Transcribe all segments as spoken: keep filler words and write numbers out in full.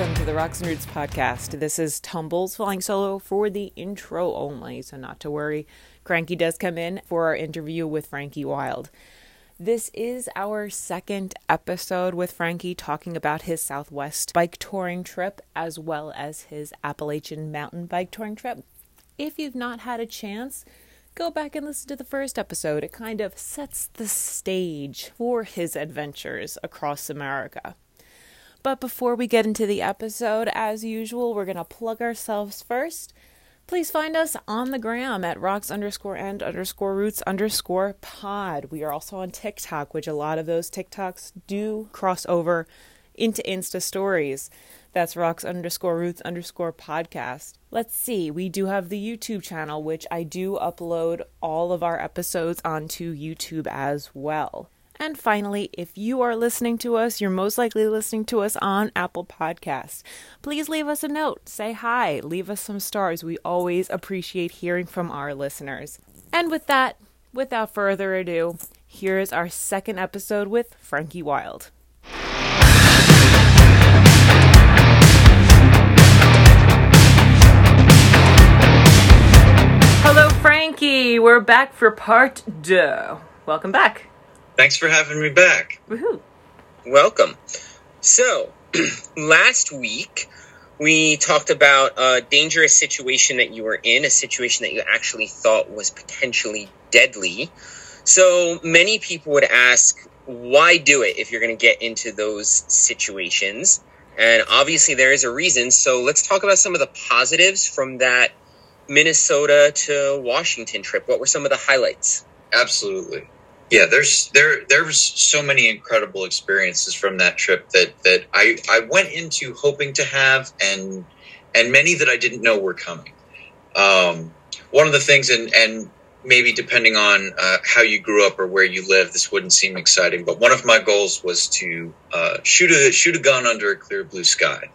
Welcome to the Rocks and Roots podcast. This is Tumbles flying solo for the intro only, so not to worry. Cranky does come in for our interview with Frankie Wild. This is our second episode with Frankie talking about his Southwest bike touring trip as well as his Appalachian mountain bike touring trip. If you've not had a chance, go back and listen to the first episode. It kind of sets the stage for his adventures across America. But before we get into the episode, as usual, we're going to plug ourselves first. Please find us on the gram at rocks underscore and underscore roots underscore pod. We are also on TikTok, which a lot of those TikToks do cross over into Insta stories. That's rocks underscore roots underscore podcast. Let's see. We do have the YouTube channel, which I do upload all of our episodes onto YouTube as well. And finally, if you are listening to us, you're most likely listening to us on Apple Podcasts. Please leave us a note, say hi, leave us some stars. We always appreciate hearing from our listeners. And with that, without further ado, here is our second episode with Frankie Wild. Hello, Frankie. We're back for part two. Welcome back. Thanks for having me back. Woohoo. Welcome. So, last week, we talked about a dangerous situation that you were in, a situation that you actually thought was potentially deadly. So, many people would ask, why do it if you're going to get into those situations? And obviously, there is a reason. So, let's talk about some of the positives from that Minnesota to Washington trip. What were some of the highlights? Absolutely. Yeah, there's there there was so many incredible experiences from that trip that, that I, I went into hoping to have, and and many that I didn't know were coming. Um, one of the things, and, and maybe depending on uh, how you grew up or where you live, this wouldn't seem exciting, but one of my goals was to uh, shoot a shoot a gun under a clear blue sky.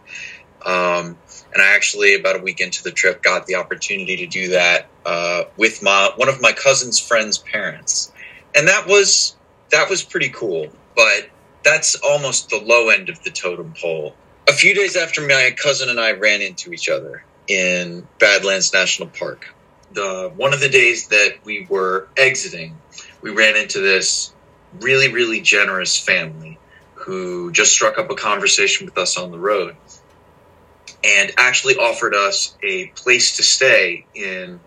Um, and I actually, about a week into the trip, got the opportunity to do that uh, with my one of my cousin's friend's parents. And that was that was pretty cool, but that's almost the low end of the totem pole. A few days after, my cousin and I ran into each other in Badlands National Park. The one of the days that we were exiting, we ran into this really, really generous family who just struck up a conversation with us on the road and actually offered us a place to stay in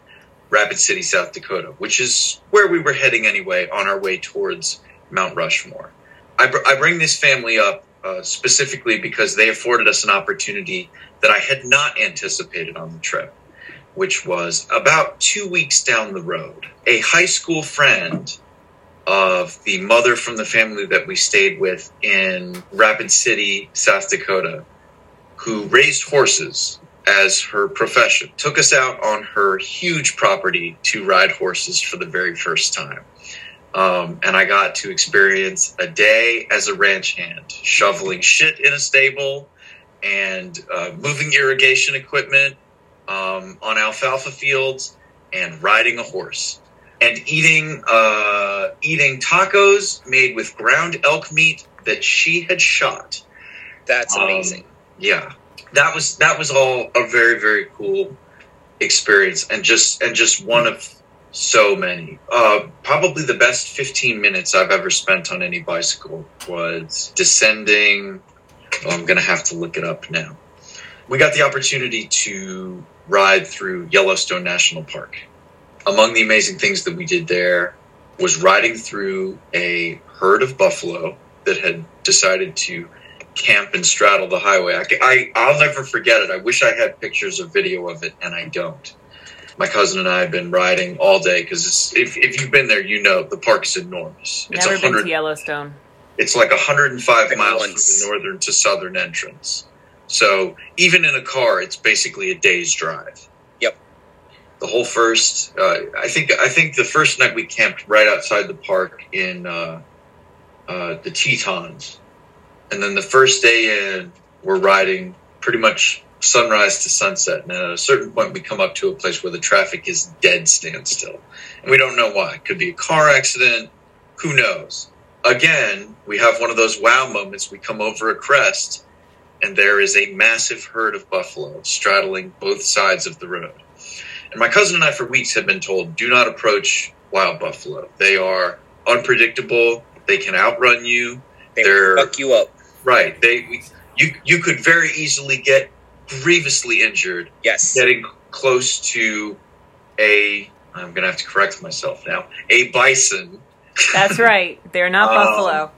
Rapid City, South Dakota, which is where we were heading anyway on our way towards Mount Rushmore. I, br- I bring this family up uh, specifically because they afforded us an opportunity that I had not anticipated on the trip, which was about two weeks down the road. A high school friend of the mother from the family that we stayed with in Rapid City, South Dakota, who raised horses as her profession, took us out on her huge property to ride horses for the very first time. Um, and I got to experience a day as a ranch hand, shoveling shit in a stable and uh, moving irrigation equipment um, on alfalfa fields and riding a horse and eating, uh, eating tacos made with ground elk meat that she had shot. That's amazing. Um, yeah. That was that was all a very, very cool experience, and just and just one of so many. Uh, probably the best fifteen minutes I've ever spent on any bicycle was descending. Oh, I'm going to have to look it up now. We got the opportunity to ride through Yellowstone National Park. Among the amazing things that we did there was riding through a herd of buffalo that had decided to camp and straddle the highway. I, I, I'll never forget it. I wish I had pictures or video of it, and I don't. My cousin and I have been riding all day because if, if you've been there, you know the park is enormous. It's never been to Yellowstone. It's like one hundred five miles from the northern to southern entrance. So even in a car, it's basically a day's drive. Yep. The whole first, uh, I think I think the first night we camped right outside the park in uh, uh, the Tetons. And then the first day in, we're riding pretty much sunrise to sunset. And at a certain point, we come up to a place where the traffic is dead standstill. And we don't know why. It could be a car accident. Who knows? Again, we have one of those wow moments. We come over a crest, and there is a massive herd of buffalo straddling both sides of the road. And my cousin and I for weeks had been told, do not approach wild buffalo. They are unpredictable. They can outrun you. They They're, fuck you up. Right. They we, you you could very easily get grievously injured. Yes. Getting close to a, I'm going to have to correct myself now, a bison. That's right. They're not um, buffalo.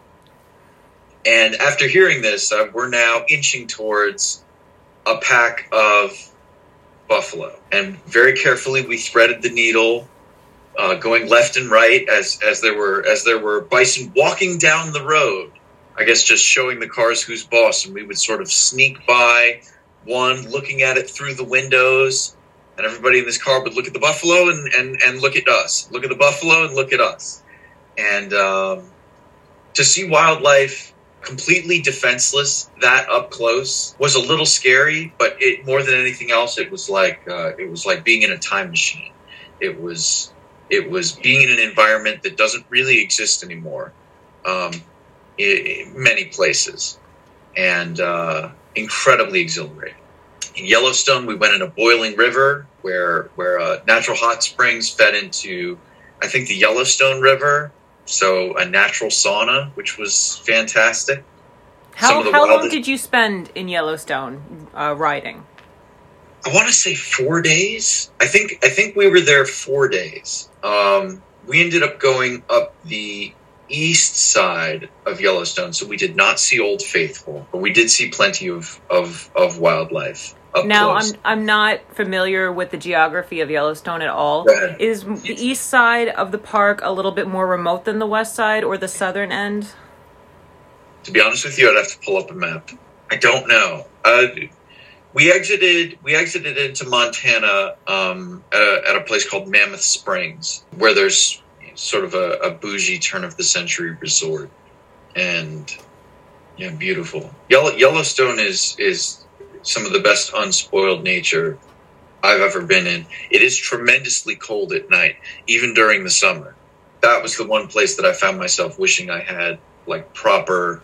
And after hearing this, uh, we're now inching towards a pack of buffalo. And very carefully, we threaded the needle, uh, going left and right as, as there were as there were bison walking down the road. I guess just showing the cars who's boss, and we would sort of sneak by one, looking at it through the windows, and everybody in this car would look at the buffalo and, and, and look at us, look at the buffalo and look at us. And um, to see wildlife completely defenseless that up close was a little scary, but it more than anything else, it was like uh, it was like being in a time machine. It was it was being in an environment that doesn't really exist anymore, um, in, in many places, and uh, incredibly exhilarating. In Yellowstone, we went in a boiling river where where uh, natural hot springs fed into, I think, the Yellowstone River. So a natural sauna, which was fantastic. How how long did you spend in Yellowstone uh, riding? I want to say four days. I think I think we were there four days. Um, we ended up going up the east side of Yellowstone, so we did not see Old Faithful, but we did see plenty of of, of wildlife. Now, I'm I'm not familiar with the geography of Yellowstone at all. Is the east side of the park a little bit more remote than the west side or the southern end? To be honest with you, I'd have to pull up a map. I don't know. Uh, we exited we exited into Montana um, at, a, at a place called Mammoth Springs, where there's sort of a, a bougie turn-of-the-century resort. And, yeah, beautiful. Yellow, Yellowstone is is... some of the best unspoiled nature I've ever been in. It is tremendously cold at night, even during the summer. That was the one place that I found myself wishing I had like proper,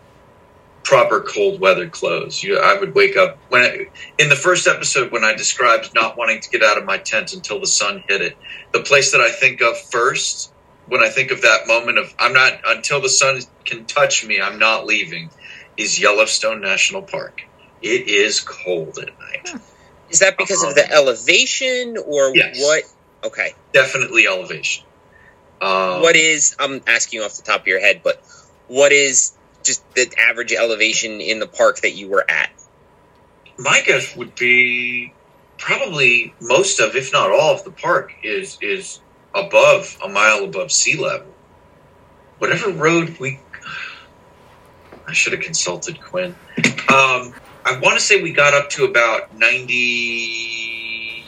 proper cold weather clothes. You, I would wake up when I, in the first episode when I described not wanting to get out of my tent until the sun hit it. The place that I think of first when I think of that moment of I'm not until the sun can touch me, I'm not leaving, is Yellowstone National Park. It is cold at night. Is that because um, of the elevation or yes. what? Okay. Definitely elevation. Um, what is, I'm asking you off the top of your head, but what is just the average elevation in the park that you were at? My guess would be probably most of, if not all of the park is, is above a mile above sea level. Whatever road we, I should have consulted Quinn. Um, I want to say we got up to about ninety,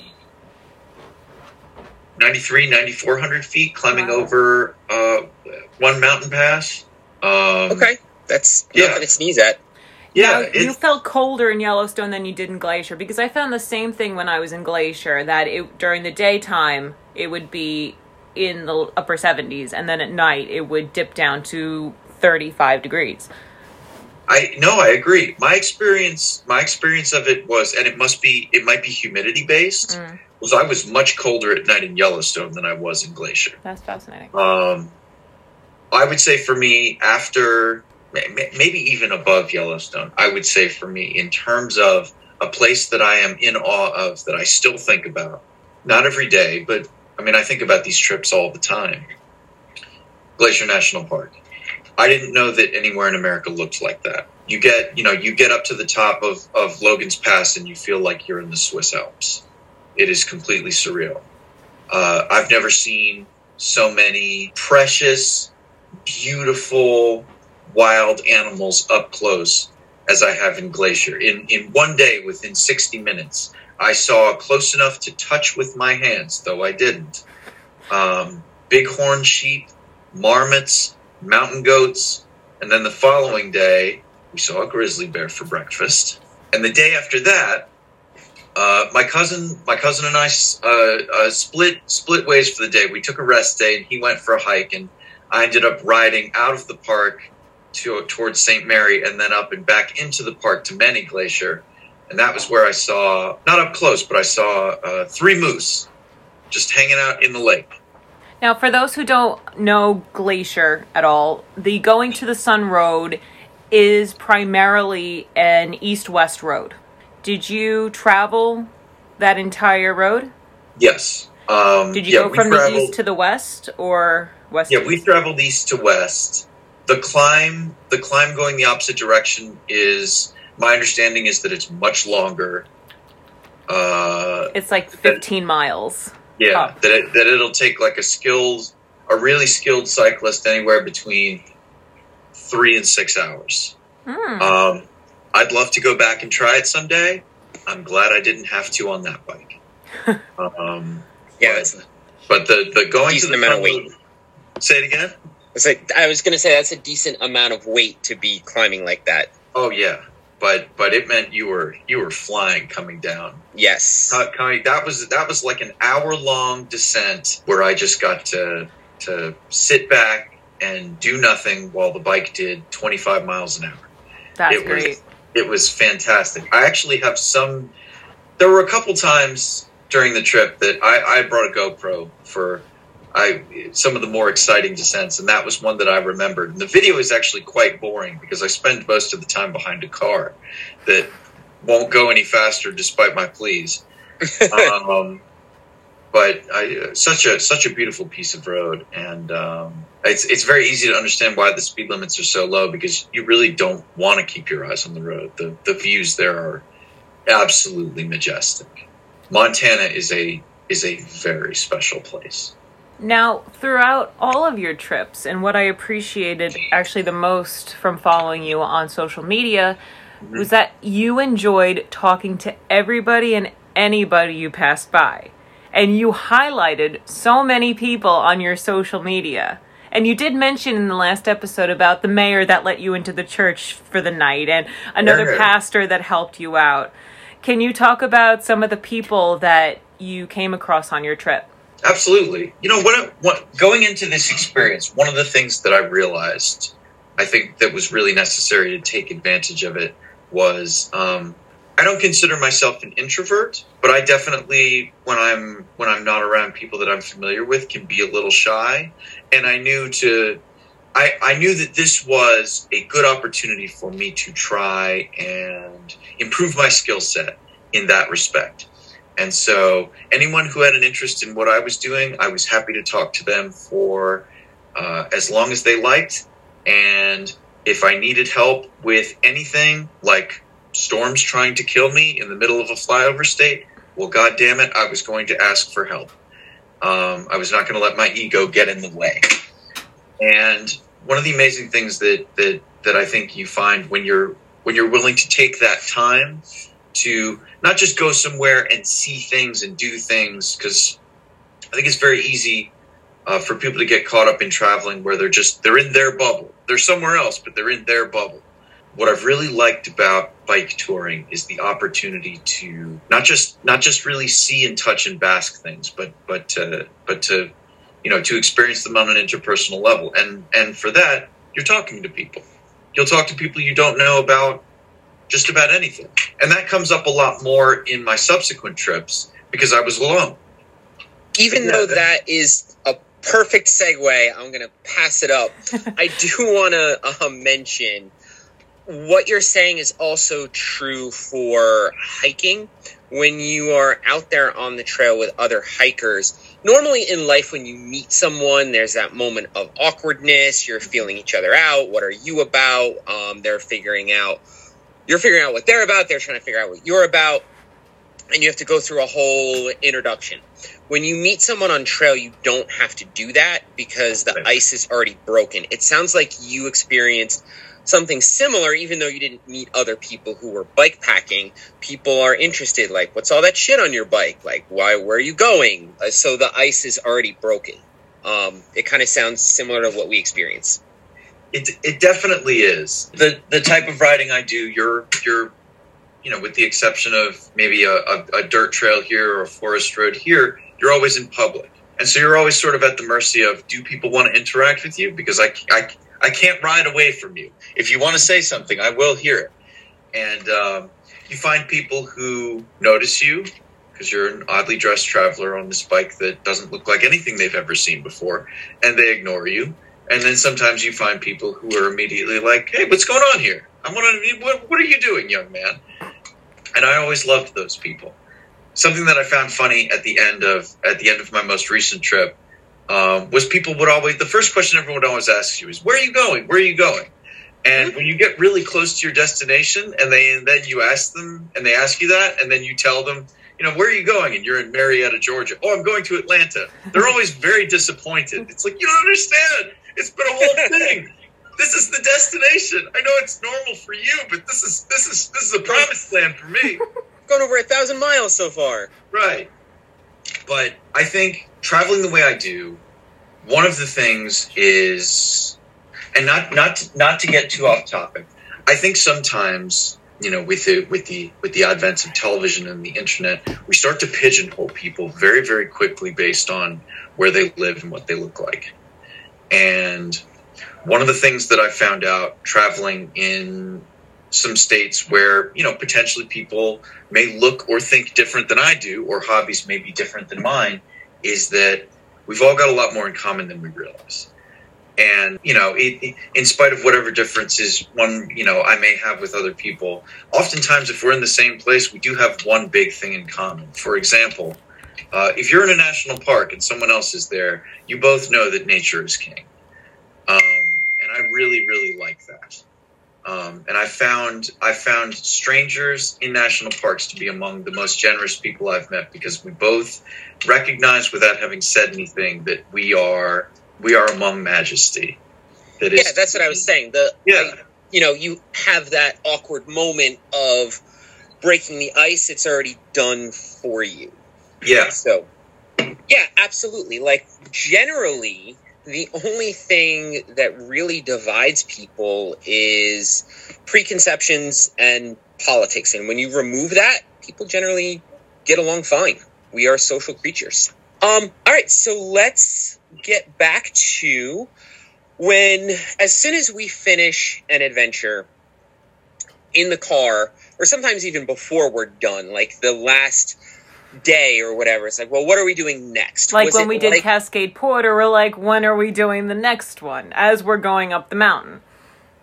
ninety-three, ninety-four hundred feet climbing wow. over uh, one mountain pass. Um, okay. That's yeah. nothing to sneeze at. Yeah, now, it, you felt colder in Yellowstone than you did in Glacier, because I found the same thing when I was in Glacier, that it, during the daytime it would be in the upper seventies, and then at night it would dip down to thirty-five degrees. I no, I agree. My experience, my experience of it was, and it must be, it might be humidity based. Mm. Was I was much colder at night in Yellowstone than I was in Glacier. That's fascinating. Um, I would say for me, after maybe even above Yellowstone, I would say for me, in terms of a place that I am in awe of, that I still think about, not every day, but I mean, I think about these trips all the time. Glacier National Park. I didn't know that anywhere in America looked like that. You get, you know, you get up to the top of, of Logan's Pass and you feel like you're in the Swiss Alps. It is completely surreal. Uh, I've never seen so many precious, beautiful, wild animals up close as I have in Glacier. In in one day, within sixty minutes, I saw close enough to touch with my hands, though I didn't. Um, bighorn sheep, marmots, mountain goats, and then the following day we saw a grizzly bear for breakfast, and the day after that uh my cousin my cousin and I uh, uh split split ways for the day. We took a rest day and he went for a hike, and I ended up riding out of the park to, towards Saint Mary and then up and back into the park to Manny Glacier. And that was where I saw, not up close, but I saw uh, three moose just hanging out in the lake. Now, for those who don't know Glacier at all, the going to the Sun Road is primarily an east-west road. Did you travel that entire road? Yes. Um, Did you yeah, go from traveled, the east to the west or west? Yeah, east? We traveled east to west. The climb, the climb going the opposite direction is, my understanding is that it's much longer. Uh, it's like fifteen that, miles. Yeah, up. that it, that it'll take like a skilled, a really skilled cyclist anywhere between three and six hours. Mm. Um, I'd love to go back and try it someday. I'm glad I didn't have to on that bike. um, yeah, but, it's, but the the going decent to the amount of weight. Say it again. It's like I was going to say that's a decent amount of weight to be climbing like that. Oh yeah. But but it meant you were you were flying coming down. Yes, uh, coming, that was that was like an hour long descent where I just got to to sit back and do nothing while the bike did twenty-five miles an hour. That's it great. Was, it was fantastic. I actually have some. There were a couple times during the trip that I, I brought a GoPro for I some of the more exciting descents, and that was one that I remembered. And the video is actually quite boring because I spend most of the time behind a car that won't go any faster despite my pleas. um, but I, such a such a beautiful piece of road, and um, it's it's very easy to understand why the speed limits are so low because you really don't want to keep your eyes on the road. The the views there are absolutely majestic. Montana is a is a very special place. Now, throughout all of your trips, and what I appreciated actually the most from following you on social media was that you enjoyed talking to everybody and anybody you passed by. And you highlighted so many people on your social media. And you did mention in the last episode about the mayor that let you into the church for the night and another yeah. pastor that helped you out. Can you talk about some of the people that you came across on your trip? Absolutely. You know, what, what going into this experience, one of the things that I realized, I think that was really necessary to take advantage of it was um, I don't consider myself an introvert, but I definitely, when I'm when I'm not around people that I'm familiar with, can be a little shy. And I knew to, I, I knew that this was a good opportunity for me to try and improve my skill set in that respect. And so anyone who had an interest in what I was doing, I was happy to talk to them for uh, as long as they liked. And if I needed help with anything, like storms trying to kill me in the middle of a flyover state, well, God damn it, I was going to ask for help. Um, I was not going to let my ego get in the way. And one of the amazing things that that that I think you find when you're when you're willing to take that time to not just go somewhere and see things and do things, because I think it's very easy uh, for people to get caught up in traveling where they're just, they're in their bubble. They're somewhere else, but they're in their bubble. What I've really liked about bike touring is the opportunity to not just not just really see and touch and bask things, but but to, but to you know to experience them on an interpersonal level. And and for that, you're talking to people. You'll talk to people you don't know about just about anything. And that comes up a lot more in my subsequent trips because I was alone. Even yeah, though that, that is a perfect segue, I'm going to pass it up. I do want to uh, mention what you're saying is also true for hiking. When you are out there on the trail with other hikers, normally in life when you meet someone, there's that moment of awkwardness. You're feeling each other out. What are you about? Um, they're figuring out You're figuring out what they're about. They're trying to figure out what you're about. And you have to go through a whole introduction. When you meet someone on trail, you don't have to do that because the ice is already broken. It sounds like you experienced something similar, even though you didn't meet other people who were bike packing. People are interested, like, what's all that shit on your bike? Like, why? Where are you going? So the ice is already broken. Um, it kind of sounds similar to what we experienced. It it definitely is. The the type of riding I do, you're, you're you know, with the exception of maybe a, a, a dirt trail here or a forest road here, you're always in public. And so you're always sort of at the mercy of, do people want to interact with you? Because I, I, I can't ride away from you. If you want to say something, I will hear it. And um, you find people who notice you because you're an oddly dressed traveler on this bike that doesn't look like anything they've ever seen before, and they ignore you. And then sometimes you find people who are immediately like, hey, what's going on here? I want to. What, what are you doing, young man? And I always loved those people. Something that I found funny at the end of at the end of my most recent trip um, was people would always, the first question everyone would always ask you is, where are you going? Where are you going? And when you get really close to your destination, and, they, and then you ask them, and they ask you that, and then you tell them, you know, where are you going? And you're in Marietta, Georgia. Oh, I'm going to Atlanta. They're always very disappointed. It's like, you don't understand. It's been a whole thing. This is the destination. I know it's normal for you, but this is this is this is a promised land for me. Gone over a thousand miles so far. Right. But I think traveling the way I do, one of the things is, and not not not to get too off topic, I think sometimes, you know, with the with the with the advent of television and the internet, we start to pigeonhole people very, very quickly based on where they live and what they look like. And one of the things that I found out traveling in some states where, you know, potentially people may look or think different than I do, or hobbies may be different than mine, is that we've all got a lot more in common than we realize. And, you know, it, it, in spite of whatever differences one, you know, I may have with other people, oftentimes if we're in the same place, we do have one big thing in common. For example, uh, if you're in a national park and someone else is there, you both know that nature is king. Um, and I really, really like that. Um, and I found I found strangers in national parks to be among the most generous people I've met, because we both recognize, without having said anything, that we are we are among majesty. That is, yeah, that's what I was saying. The yeah. I, you know, you have that awkward moment of breaking the ice. It's already done for you. Yeah. So, yeah, absolutely. Like, generally, the only thing that really divides people is preconceptions and politics. And when you remove that, people generally get along fine. We are social creatures. Um, all right, so let's get back to when, as soon as we finish an adventure in the car, or sometimes even before we're done, like the last day or whatever, it's like, well, what are we doing next? Like, was when we did like Cascade Porter, we're like, when are we doing the next one, as we're going up the mountain?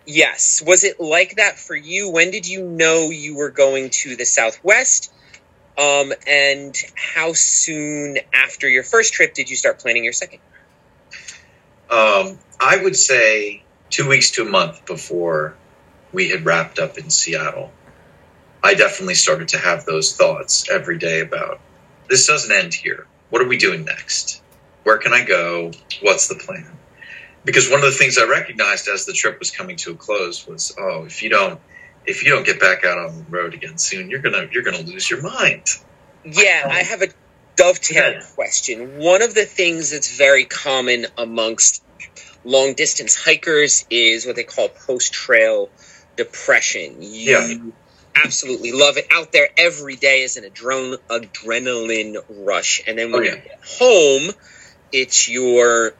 Yes. Was it like that for you? When did you know you were going to the Southwest? Um, and how soon after your first trip did you start planning your second? Um, I would say two weeks to a month before we had wrapped up in Seattle. I definitely started to have those thoughts every day about, this doesn't end here. What are we doing next? Where can I go? What's the plan? Because one of the things I recognized as the trip was coming to a close was, oh, if you don't, if you don't get back out on the road again soon, you're gonna, you're gonna lose your mind. Yeah, I, I have a dovetail yeah. question. One of the things that's very common amongst long distance hikers is what they call post trail depression. You, yeah. Absolutely love it out there every day is an adren- adrenaline rush, and then when oh, yeah. you get home, it's your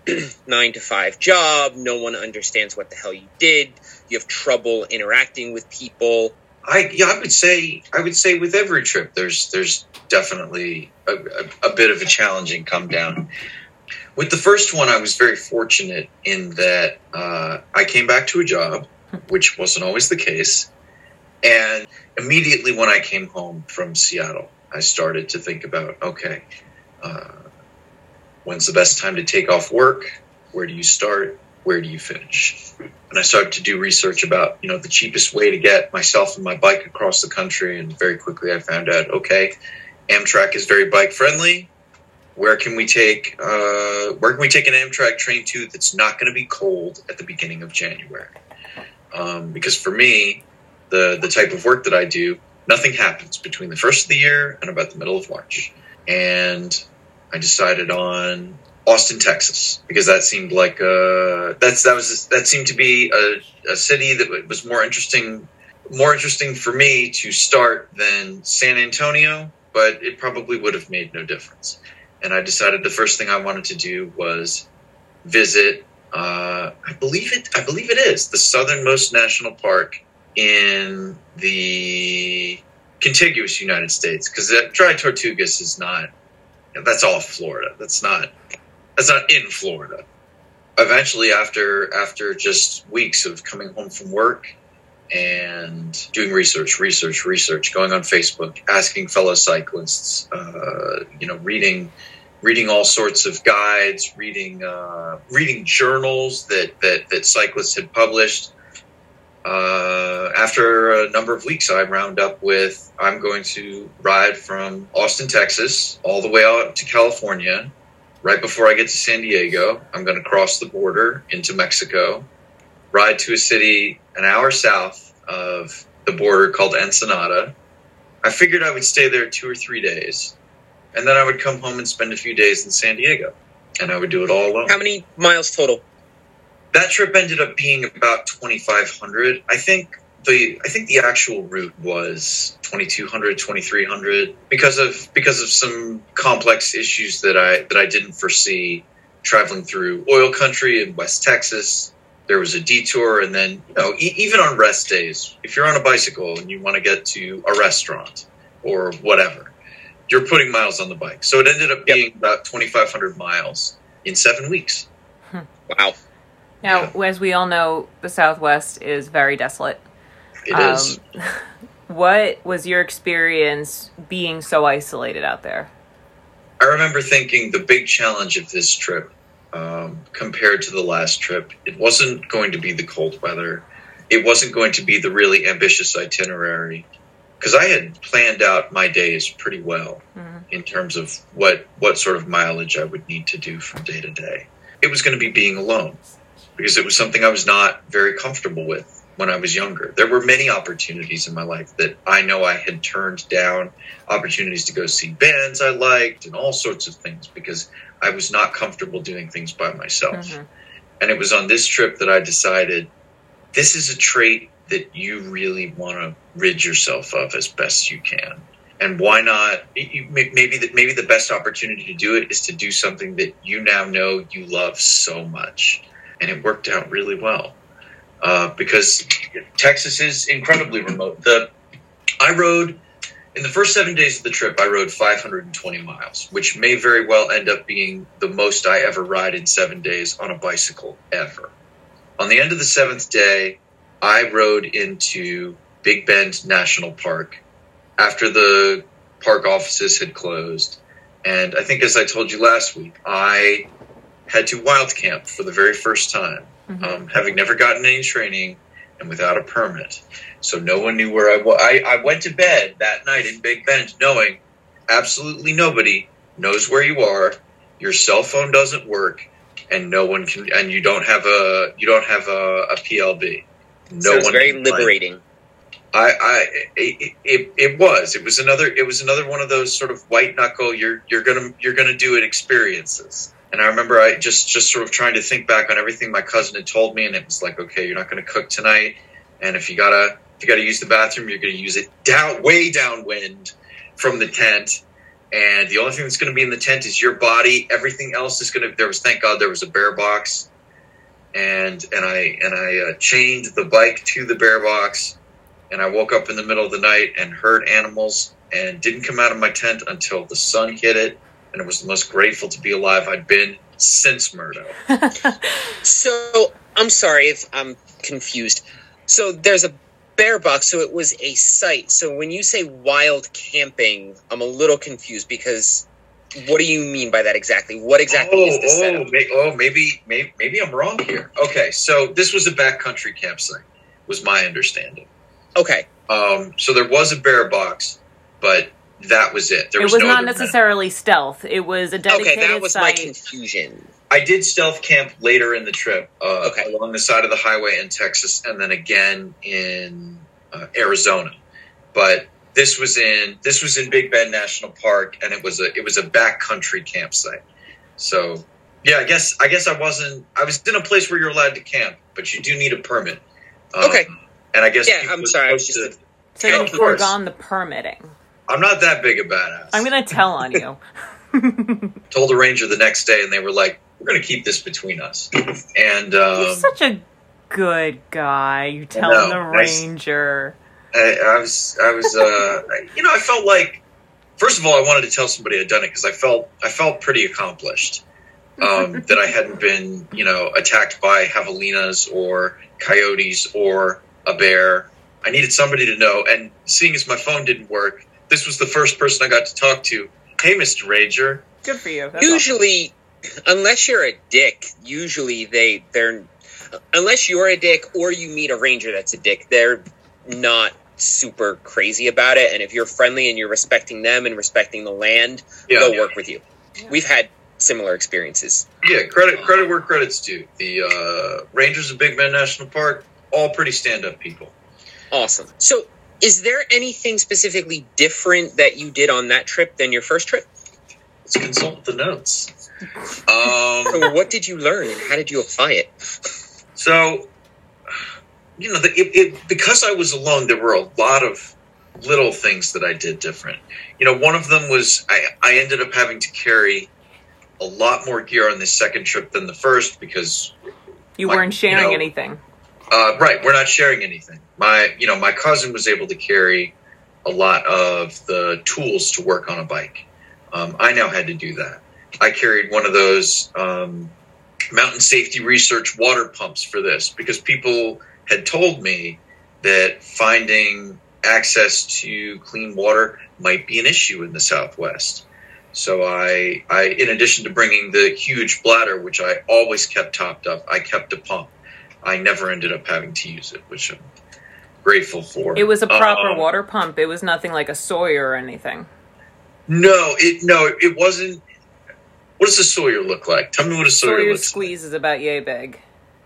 nine to five job. No one understands what the hell you did. You have trouble interacting with people. I yeah, I would say I would say with every trip, there's there's definitely a, a, a bit of a challenging come down. With the first one, I was very fortunate in that uh, I came back to a job, which wasn't always the case. And immediately when I came home from Seattle, I started to think about, okay, uh, when's the best time to take off work? Where do you start? Where do you finish? And I started to do research about, you know, the cheapest way to get myself and my bike across the country. And very quickly I found out, okay, Amtrak is very bike friendly. Where can we take, uh, where can we take an Amtrak train to that's not going to be cold at the beginning of January? Um, because for me, The, the type of work that I do, nothing happens between the first of the year and about the middle of March. And I decided on Austin, Texas, because that seemed like a, that's that was that seemed to be a, a city that was more interesting, more interesting for me to start than San Antonio, but it probably would have made no difference. And I decided the first thing I wanted to do was visit Uh, I believe it. I believe it is the southernmost national park in the contiguous United States, because that Dry Tortugas is not. You know, that's all Florida. That's not. That's not in Florida. Eventually, after after just weeks of coming home from work and doing research, research, research, going on Facebook, asking fellow cyclists, uh, you know, reading. reading all sorts of guides, reading uh, reading journals that, that, that cyclists had published. Uh, after a number of weeks, I round up with, I'm going to ride from Austin, Texas, all the way out to California. Right before I get to San Diego, I'm going to cross the border into Mexico, ride to a city an hour south of the border called Ensenada. I figured I would stay there two or three days. And then I would come home and spend a few days in San Diego, and I would do it all alone. How many miles total? That trip ended up being about twenty-five hundred. I think the I think the actual route was twenty-two hundred, twenty-three hundred because of because of some complex issues that I that I didn't foresee traveling through oil country in West Texas. There was a detour, and then you know, e- even on rest days, if you're on a bicycle and you want to get to a restaurant or whatever, you're putting miles on the bike. So it ended up being yep. about twenty-five hundred miles in seven weeks. Hmm. Wow. Now, yeah. As we all know, the Southwest is very desolate. It um, is. What was your experience being so isolated out there? I remember thinking the big challenge of this trip, um, compared to the last trip, it wasn't going to be the cold weather. It wasn't going to be the really ambitious itinerary. Because I had planned out my days pretty well mm-hmm. in terms of what, what sort of mileage I would need to do from day to day. It was going to be being alone because it was something I was not very comfortable with when I was younger. There were many opportunities in my life that I know I had turned down, opportunities to go see bands I liked and all sorts of things because I was not comfortable doing things by myself. Mm-hmm. And it was on this trip that I decided this is a trait that you really want to rid yourself of as best you can. And why not? Maybe that maybe the best opportunity to do it is to do something that you now know you love so much. And it worked out really well uh, because Texas is incredibly remote. The I rode in the first seven days of the trip. I rode five hundred twenty miles, which may very well end up being the most I ever ride in seven days on a bicycle ever. On the end of the seventh day, I rode into Big Bend National Park after the park offices had closed. And I think, as I told you last week, I had to wild camp for the very first time, mm-hmm. um, having never gotten any training and without a permit. So no one knew where I was. I, I went to bed that night in Big Bend knowing absolutely nobody knows where you are. Your cell phone doesn't work, and no one can. And you don't have a you don't have a, a P L B. No so it was one very liberating. I, I, it, it, it was. It was another. It was another one of those sort of white knuckle. You're, you're gonna, you're gonna do it experiences. And I remember I just, just sort of trying to think back on everything my cousin had told me, and it was like, okay, you're not gonna cook tonight, and if you gotta, if you gotta use the bathroom, you're gonna use it down, way downwind from the tent. And the only thing that's gonna be in the tent is your body. Everything else is gonna. There was, thank God, there was a bear box. And and I and I uh, chained the bike to the bear box, and I woke up in the middle of the night and heard animals and didn't come out of my tent until the sun hit it, and it was the most grateful to be alive I'd been since Murdo. So I'm sorry if I'm confused. So there's a bear box, so it was a site. So when you say wild camping, I'm a little confused because... What do you mean by that exactly? What exactly oh, is the setup? Oh, may, oh maybe, maybe maybe I'm wrong here. Okay, so this was a backcountry campsite, was my understanding. Okay. Um, so there was a bear box, but that was it. There it was, was no not necessarily camp. Stealth. It was a dedicated Okay, that was site. My confusion. I did stealth camp later in the trip uh, okay. along the side of the highway in Texas and then again in uh, Arizona. But... This was in this was in Big Bend National Park, and it was a it was a backcountry campsite. So, yeah, I guess I guess I wasn't I was in a place where you're allowed to camp, but you do need a permit. Um, okay. And I guess yeah, I'm sorry, I was just so you forgone the permitting. I'm not that big a badass. I'm gonna tell on you. Told the ranger the next day, and they were like, we're going to keep this between us. And um, you're such a good guy. You telling the ranger. I, I was, I was, uh, you know, I felt like, first of all, I wanted to tell somebody I'd done it because I felt, I felt pretty accomplished. Um, that I hadn't been, you know, attacked by javelinas or coyotes or a bear. I needed somebody to know. And seeing as my phone didn't work, this was the first person I got to talk to. Hey, Mister Ranger. Good for you. That's usually, awesome. Unless you're a dick, usually they, they're, unless you're a dick or you meet a ranger that's a dick, they're not super crazy about it. And if you're friendly and you're respecting them and respecting the land, yeah, they'll yeah. work with you. Yeah. We've had similar experiences. Yeah, credit credit where credit's due. The uh, Rangers of Big Bend National Park, all pretty stand-up people. Awesome. So is there anything specifically different that you did on that trip than your first trip? Let's consult the notes. Um, so what did you learn and how did you apply it? So, you know, the, it, it, because I was alone, there were a lot of little things that I did different. You know, one of them was I, I ended up having to carry a lot more gear on this second trip than the first because you my, weren't sharing you know, anything. Uh, right. We're not sharing anything. My, you know, my cousin was able to carry a lot of the tools to work on a bike. Um, I now had to do that. I carried one of those um, mountain safety research water pumps for this because people had told me that finding access to clean water might be an issue in the Southwest. So I, I, in addition to bringing the huge bladder, which I always kept topped up, I kept a pump. I never ended up having to use it, which I'm grateful for. It was a proper um, water pump. It was nothing like a Sawyer or anything. No, it no, it wasn't. What does a Sawyer look like? Tell me what a Sawyer, Sawyer looks squeeze like. Squeeze is about yay big.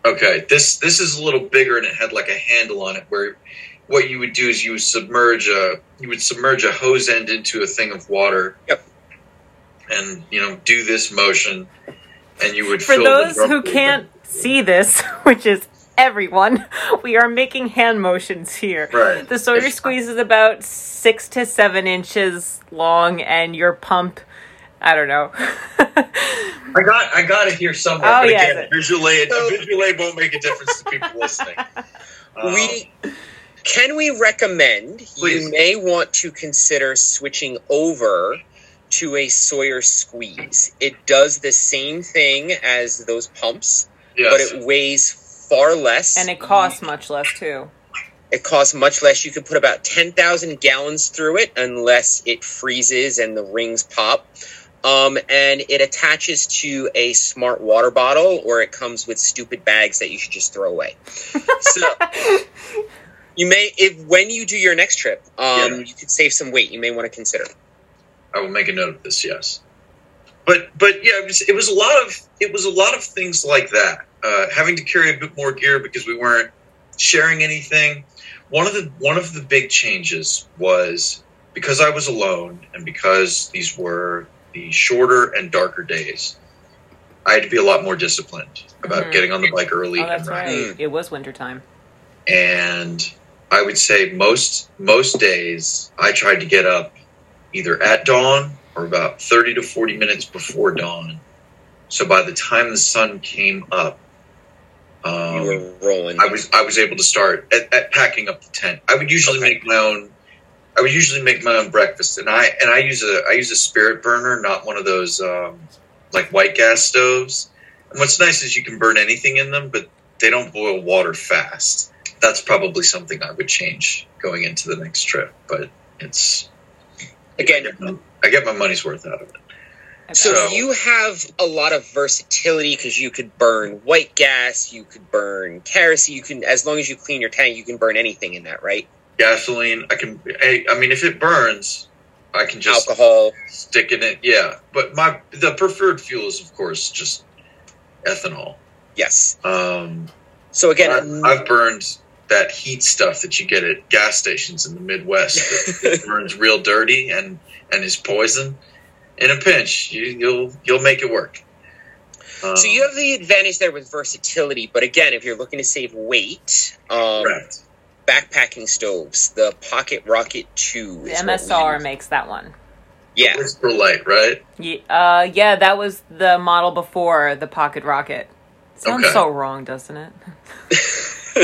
Okay, this this is a little bigger, and it had like a handle on it where what you would do is you would submerge a you would submerge a hose end into a thing of water. Yep. And, you know, do this motion, and you would. For fill those the who can't see this, which is everyone, we are making hand motions here. Right. The Sawyer it's, squeeze is about six to seven inches long, and your pump, I don't know. I got, I got it here somewhere. Oh, but yeah, again, visual aid, so, visual aid won't make a difference to people listening. Um, we. Can we recommend? Please. You may want to consider switching over to a Sawyer squeeze. It does the same thing as those pumps, yes, but it weighs far less. And it costs much less, too. It costs much less. You can put about ten thousand gallons through it unless it freezes and the rings pop. Um, and it attaches to a smart water bottle, or it comes with stupid bags that you should just throw away. So you may, if when you do your next trip, um, yeah. you could save some weight. You may want to consider. I will make a note of this. Yes, but but yeah, it was, it was a lot of it was a lot of things like that. Uh, having to carry a bit more gear because we weren't sharing anything. One of the one of the big changes was because I was alone and because these were the shorter and darker days, I had to be a lot more disciplined about mm-hmm. getting on the bike early. Oh, that's and riding. Right. It was wintertime, and I would say most most days I tried to get up either at dawn or about thirty to forty minutes before dawn. So by the time the sun came up, um, you were rolling. I was I was able to start at, at packing up the tent. I would usually okay. make my own. I would usually make my own breakfast, and I and I use a I use a spirit burner, not one of those um, like white gas stoves. And what's nice is you can burn anything in them, but they don't boil water fast. That's probably something I would change going into the next trip, but it's. Again, I get, my, I get my money's worth out of it. Okay. So, so you have a lot of versatility because you could burn white gas, you could burn kerosene, you can, as long as you clean your tank, you can burn anything in that, right? Gasoline, I can. I, I mean, if it burns, I can just alcohol stick in it. Yeah, but my the preferred fuel is, of course, just ethanol. Yes. Um. So again, I, I've burned that heat stuff that you get at gas stations in the Midwest that burns real dirty and, and is poison. In a pinch, you, you'll you'll make it work. Um, so you have the advantage there with versatility, but again, if you're looking to save weight, um, correct. Backpacking stoves, the Pocket Rocket two. The M S R makes that one. Yeah. Crystal Light, right? Yeah, uh, yeah, that was the model before the Pocket Rocket. Sounds okay. So wrong, doesn't it? it's,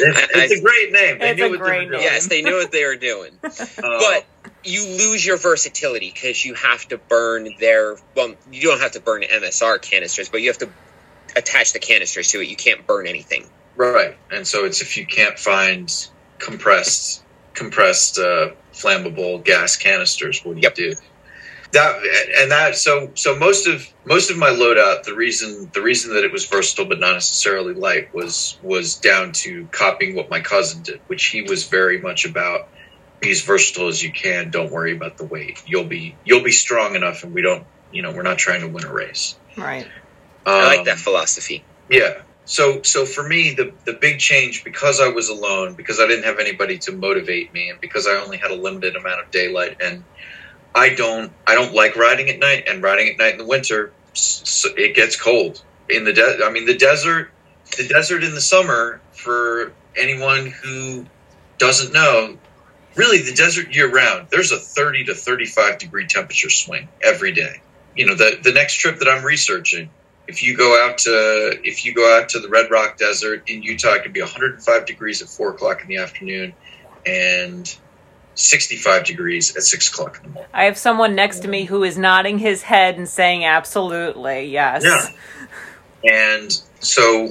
it's, it's a great name. They it's knew a what great name. Yes, they knew what they were doing. uh, but you lose your versatility because you have to burn their... Well, you don't have to burn M S R canisters, but you have to attach the canisters to it. You can't burn anything. Right. And so it's if you can't find compressed, compressed uh, flammable gas canisters, what do yep. you do? That and that so so most of most of my loadout, the reason the reason that it was versatile but not necessarily light was was down to copying what my cousin did, which he was very much about be as versatile as you can, don't worry about the weight. You'll be you'll be strong enough, and we don't you know, we're not trying to win a race. Right. Um, I like that philosophy. Yeah. So so for me the, the big change, because I was alone, because I didn't have anybody to motivate me, and because I only had a limited amount of daylight, and I don't. I don't like riding at night, and riding at night in the winter, so it gets cold. In the de- I mean, the desert. The desert in the summer. For anyone who doesn't know, really, the desert year round. There's a thirty to thirty-five degree temperature swing every day. You know, the the next trip that I'm researching, if you go out to if you go out to the Red Rock Desert in Utah, it can be one hundred five degrees at four o'clock in the afternoon, and sixty-five degrees at six o'clock in the morning. I have someone next to me who is nodding his head and saying, absolutely, yes. Yeah. And so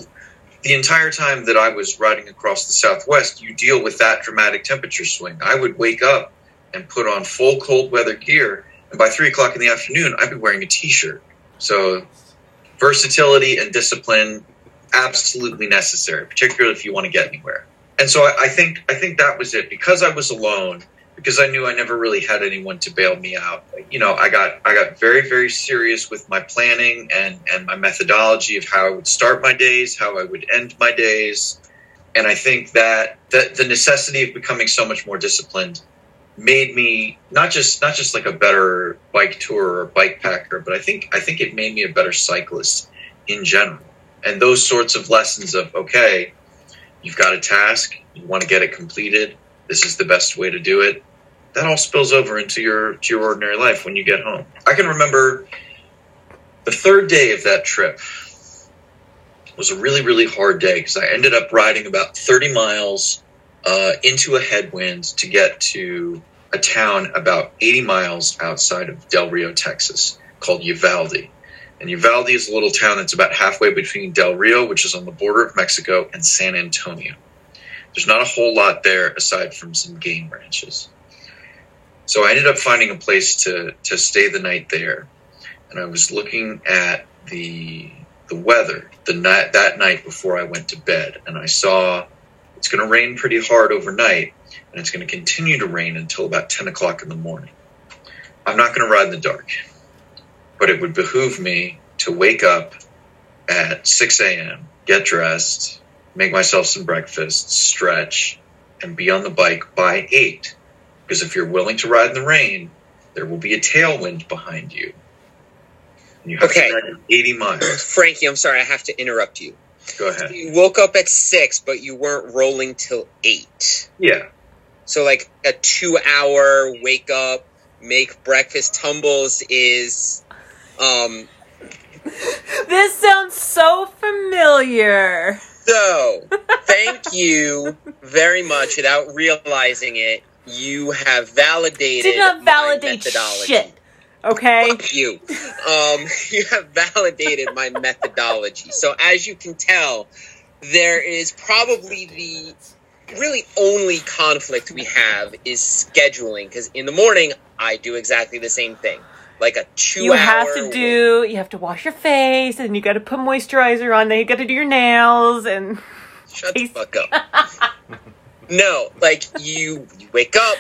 the entire time that I was riding across the Southwest, you deal with that dramatic temperature swing. I would wake up and put on full cold weather gear, and by three o'clock in the afternoon, I'd be wearing a t-shirt. So versatility and discipline, absolutely necessary, particularly if you want to get anywhere. And so I, I think I think that was it. Because I was alone, because I knew I never really had anyone to bail me out. You know, I got I got very, very serious with my planning and, and my methodology of how I would start my days, how I would end my days. And I think that, that the necessity of becoming so much more disciplined made me not just not just like a better bike tourer or bike packer, but I think I think it made me a better cyclist in general. And those sorts of lessons of, okay, you've got a task, you want to get it completed, this is the best way to do it. That all spills over into your to your ordinary life when you get home. I can remember the third day of that trip was a really, really hard day because I ended up riding about thirty miles uh, into a headwind to get to a town about eighty miles outside of Del Rio, Texas, called Uvalde. And Uvalde is a little town that's about halfway between Del Rio, which is on the border of Mexico, and San Antonio. There's not a whole lot there aside from some game ranches. So I ended up finding a place to, to stay the night there. And I was looking at the the weather the night, that night before I went to bed. And I saw it's going to rain pretty hard overnight, and it's going to continue to rain until about ten o'clock in the morning. I'm not going to ride in the dark. But it would behoove me to wake up at six a.m., get dressed, make myself some breakfast, stretch, and be on the bike by eight. Because if you're willing to ride in the rain, there will be a tailwind behind you. And you have okay. to ride eighty miles. Frankie, I'm sorry, I have to interrupt you. Go ahead. So you woke up at six, but you weren't rolling till eight. Yeah. So like a two-hour wake up, make breakfast tumbles is... Um, this sounds so familiar. So, thank you very much. Without realizing it, you have validated. Did not validate shit. Okay. Fuck you. Um, you have validated my methodology. So, as you can tell, there is probably the really only conflict we have is scheduling. Because in the morning, I do exactly the same thing. Like a two you hour have to do you have to wash your face, and you got to put moisturizer on, then you got to do your nails, and shut the fuck up. No, like you you wake up,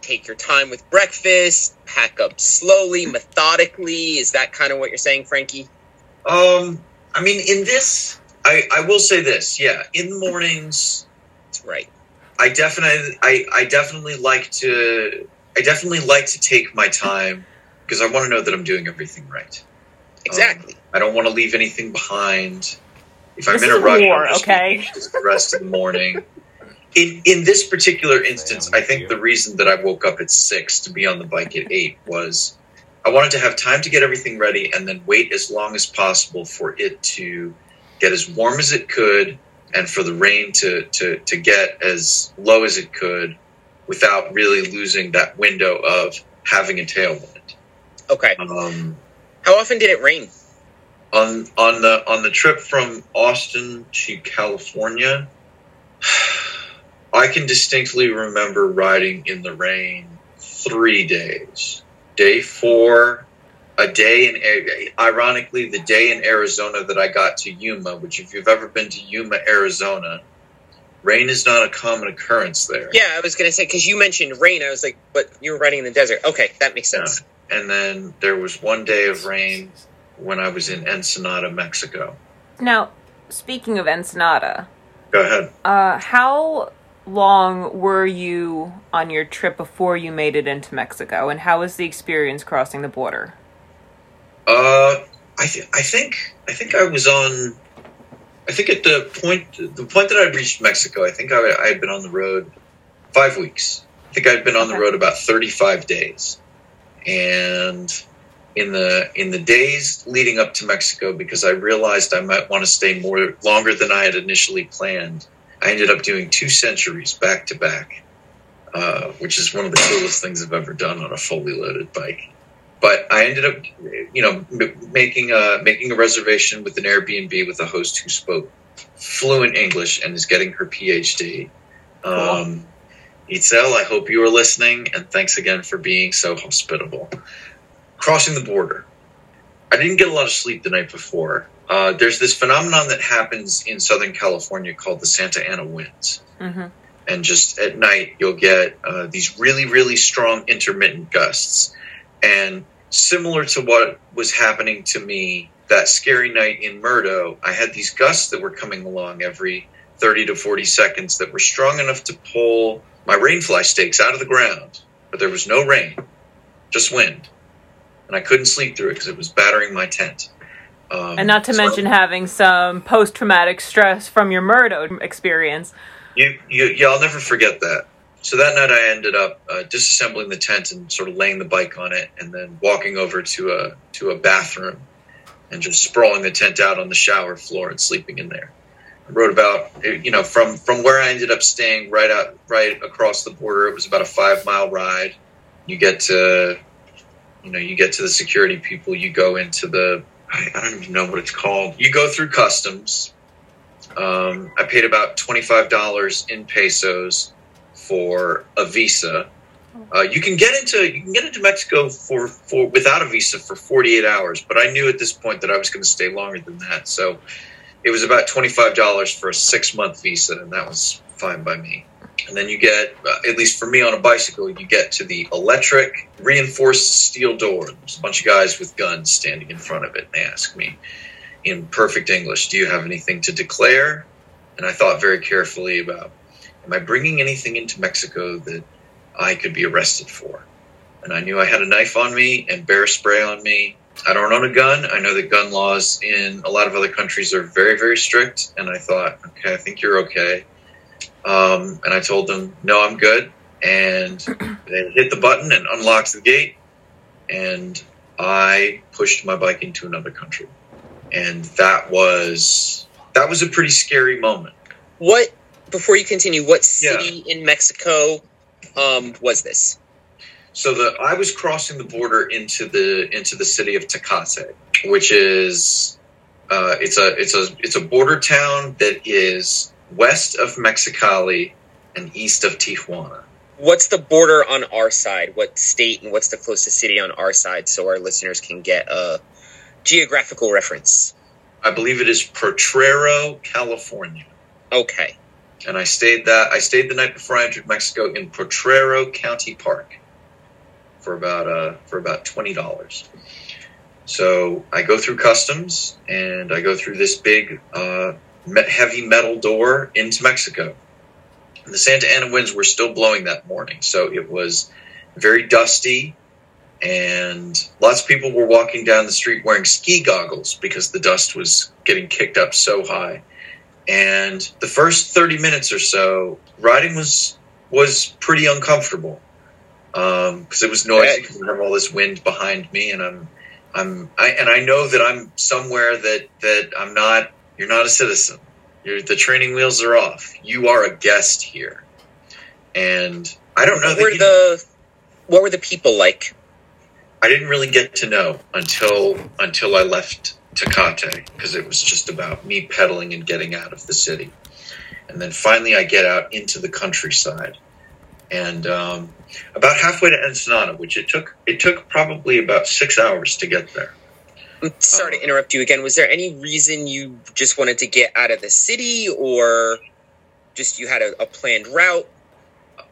take your time with breakfast, pack up slowly, methodically. Is that kind of what you're saying, Frankie? um I mean, in this I I will say this, yeah, in the mornings, that's right, I definitely I I definitely like to I definitely like to take my time. Because I want to know that I'm doing everything right. Exactly. Um, I don't want to leave anything behind. If I'm this in a rush, I'm just okay. the rest of the morning. In, in this particular instance, I think the reason that I woke up at six to be on the bike at eight was I wanted to have time to get everything ready and then wait as long as possible for it to get as warm as it could and for the rain to, to, to get as low as it could without really losing that window of having a tailwind. Okay. Um, How often did it rain? On on the on the trip from Austin to California, I can distinctly remember riding in the rain three days. Day four, a day in ironically the day in Arizona that I got to Yuma, which if you've ever been to Yuma, Arizona, rain is not a common occurrence there. Yeah, I was going to say because you mentioned rain, I was like, but you were riding in the desert. Okay, that makes sense. Yeah. And then there was one day of rain when I was in Ensenada, Mexico. Now, speaking of Ensenada, go ahead. Uh, how long were you on your trip before you made it into Mexico, and how was the experience crossing the border? Uh, I th- I think I think I was on. I think at the point the point that I reached Mexico, I think I, I had been on the road five weeks. I think I'd been on okay. the road about thirty-five days, and in the in the days leading up to Mexico, because I realized I might want to stay more longer than I had initially planned, I ended up doing two centuries back to back, uh, which is one of the coolest things I've ever done on a fully loaded bike. But I ended up, you know, m- making a making a reservation with an Airbnb with a host who spoke fluent English and is getting her P H D. Um, Itzel, I hope you are listening, and thanks again for being so hospitable. Crossing the border, I didn't get a lot of sleep the night before. Uh, there's this phenomenon that happens in Southern California called the Santa Ana winds. Mm-hmm. And just at night, you'll get uh, these really, really strong intermittent gusts. And similar to what was happening to me that scary night in Murdo, I had these gusts that were coming along every thirty to forty seconds that were strong enough to pull my rainfly stakes out of the ground. But there was no rain, just wind. And I couldn't sleep through it because it was battering my tent. Um, and not to so mention having some post-traumatic stress from your Murdo experience. You, you, yeah, I'll never forget that. So that night I ended up uh, disassembling the tent and sort of laying the bike on it and then walking over to a to a bathroom and just sprawling the tent out on the shower floor and sleeping in there. I rode about, you know, from, from where I ended up staying right out right across the border. It was about a five-mile ride. You get to, you know, you get to the security people. You go into the, I, I don't even know what it's called. You go through customs. Um, I paid about twenty-five dollars in pesos for a visa. Uh, you can get into you can get into Mexico for, for without a visa for forty-eight hours, but I knew at this point that I was going to stay longer than that, so it was about twenty-five dollars for a six-month visa, and that was fine by me. And then you get, uh, at least for me on a bicycle, you get to the electric reinforced steel door. There's a bunch of guys with guns standing in front of it, and they ask me in perfect English, "Do you have anything to declare?" And I thought very carefully about, am I bringing anything into Mexico that I could be arrested for? And I knew I had a knife on me and bear spray on me. I don't own a gun. I know that gun laws in a lot of other countries are very, very strict. And I thought, okay, I think you're okay. Um, and I told them, no, I'm good. And they hit the button and unlocked the gate. And I pushed my bike into another country. And that was, that was a pretty scary moment. What? Before you continue, what city yeah. in Mexico um, was this? So the I was crossing the border into the into the city of Tecate, which is uh, it's a it's a it's a border town that is west of Mexicali and east of Tijuana. What's the border on our side? What state and what's the closest city on our side, so our listeners can get a geographical reference? I believe it is Potrero, California. Okay. And I stayed that I stayed the night before I entered Mexico in Potrero County Park for about uh, for about twenty dollars. So I go through customs and I go through this big uh, heavy metal door into Mexico. And the Santa Ana winds were still blowing that morning, so it was very dusty, and lots of people were walking down the street wearing ski goggles because the dust was getting kicked up so high. And the first thirty minutes or so, riding was was pretty uncomfortable because um, it was noisy. Because I have all this wind behind me, and I'm I'm I, and I know that I'm somewhere that that I'm not. You're not a citizen. You're, the training wheels are off. You are a guest here, and I don't know. What that were the What were the people like? I didn't really get to know until until I left Tecate, because it was just about me pedaling and getting out of the city. And then finally I get out into the countryside, and um, about halfway to Ensenada, which it took it took probably about six hours to get there. I'm sorry um, to interrupt you again. Was there any reason you just wanted to get out of the city, or just you had a, a planned route?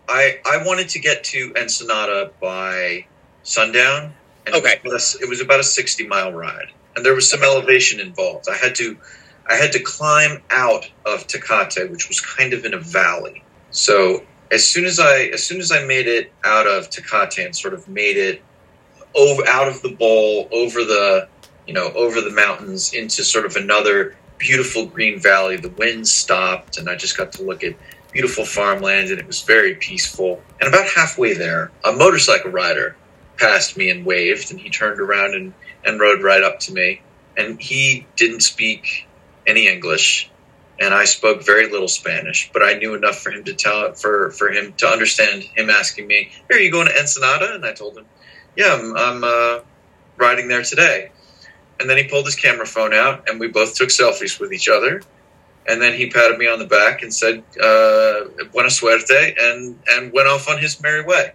I, I wanted to get to Ensenada by sundown, and okay. it, was a, it was about a sixty mile ride. And there was some elevation involved. I had to, I had to climb out of Tecate, which was kind of in a valley. So as soon as I, as soon as I made it out of Tecate and sort of made it over out of the bowl, over the, you know, over the mountains into sort of another beautiful green valley, the wind stopped, and I just got to look at beautiful farmland, and it was very peaceful. And about halfway there, a motorcycle rider passed me and waved, and he turned around and. and rode right up to me. And he didn't speak any English, and I spoke very little Spanish, but I knew enough for him to tell for, for him to understand him asking me, "Hey, are you going to Ensenada?" And I told him, "Yeah, I'm, I'm uh, riding there today." And then he pulled his camera phone out, and we both took selfies with each other. And then he patted me on the back and said, uh, "Buena suerte," and, and went off on his merry way.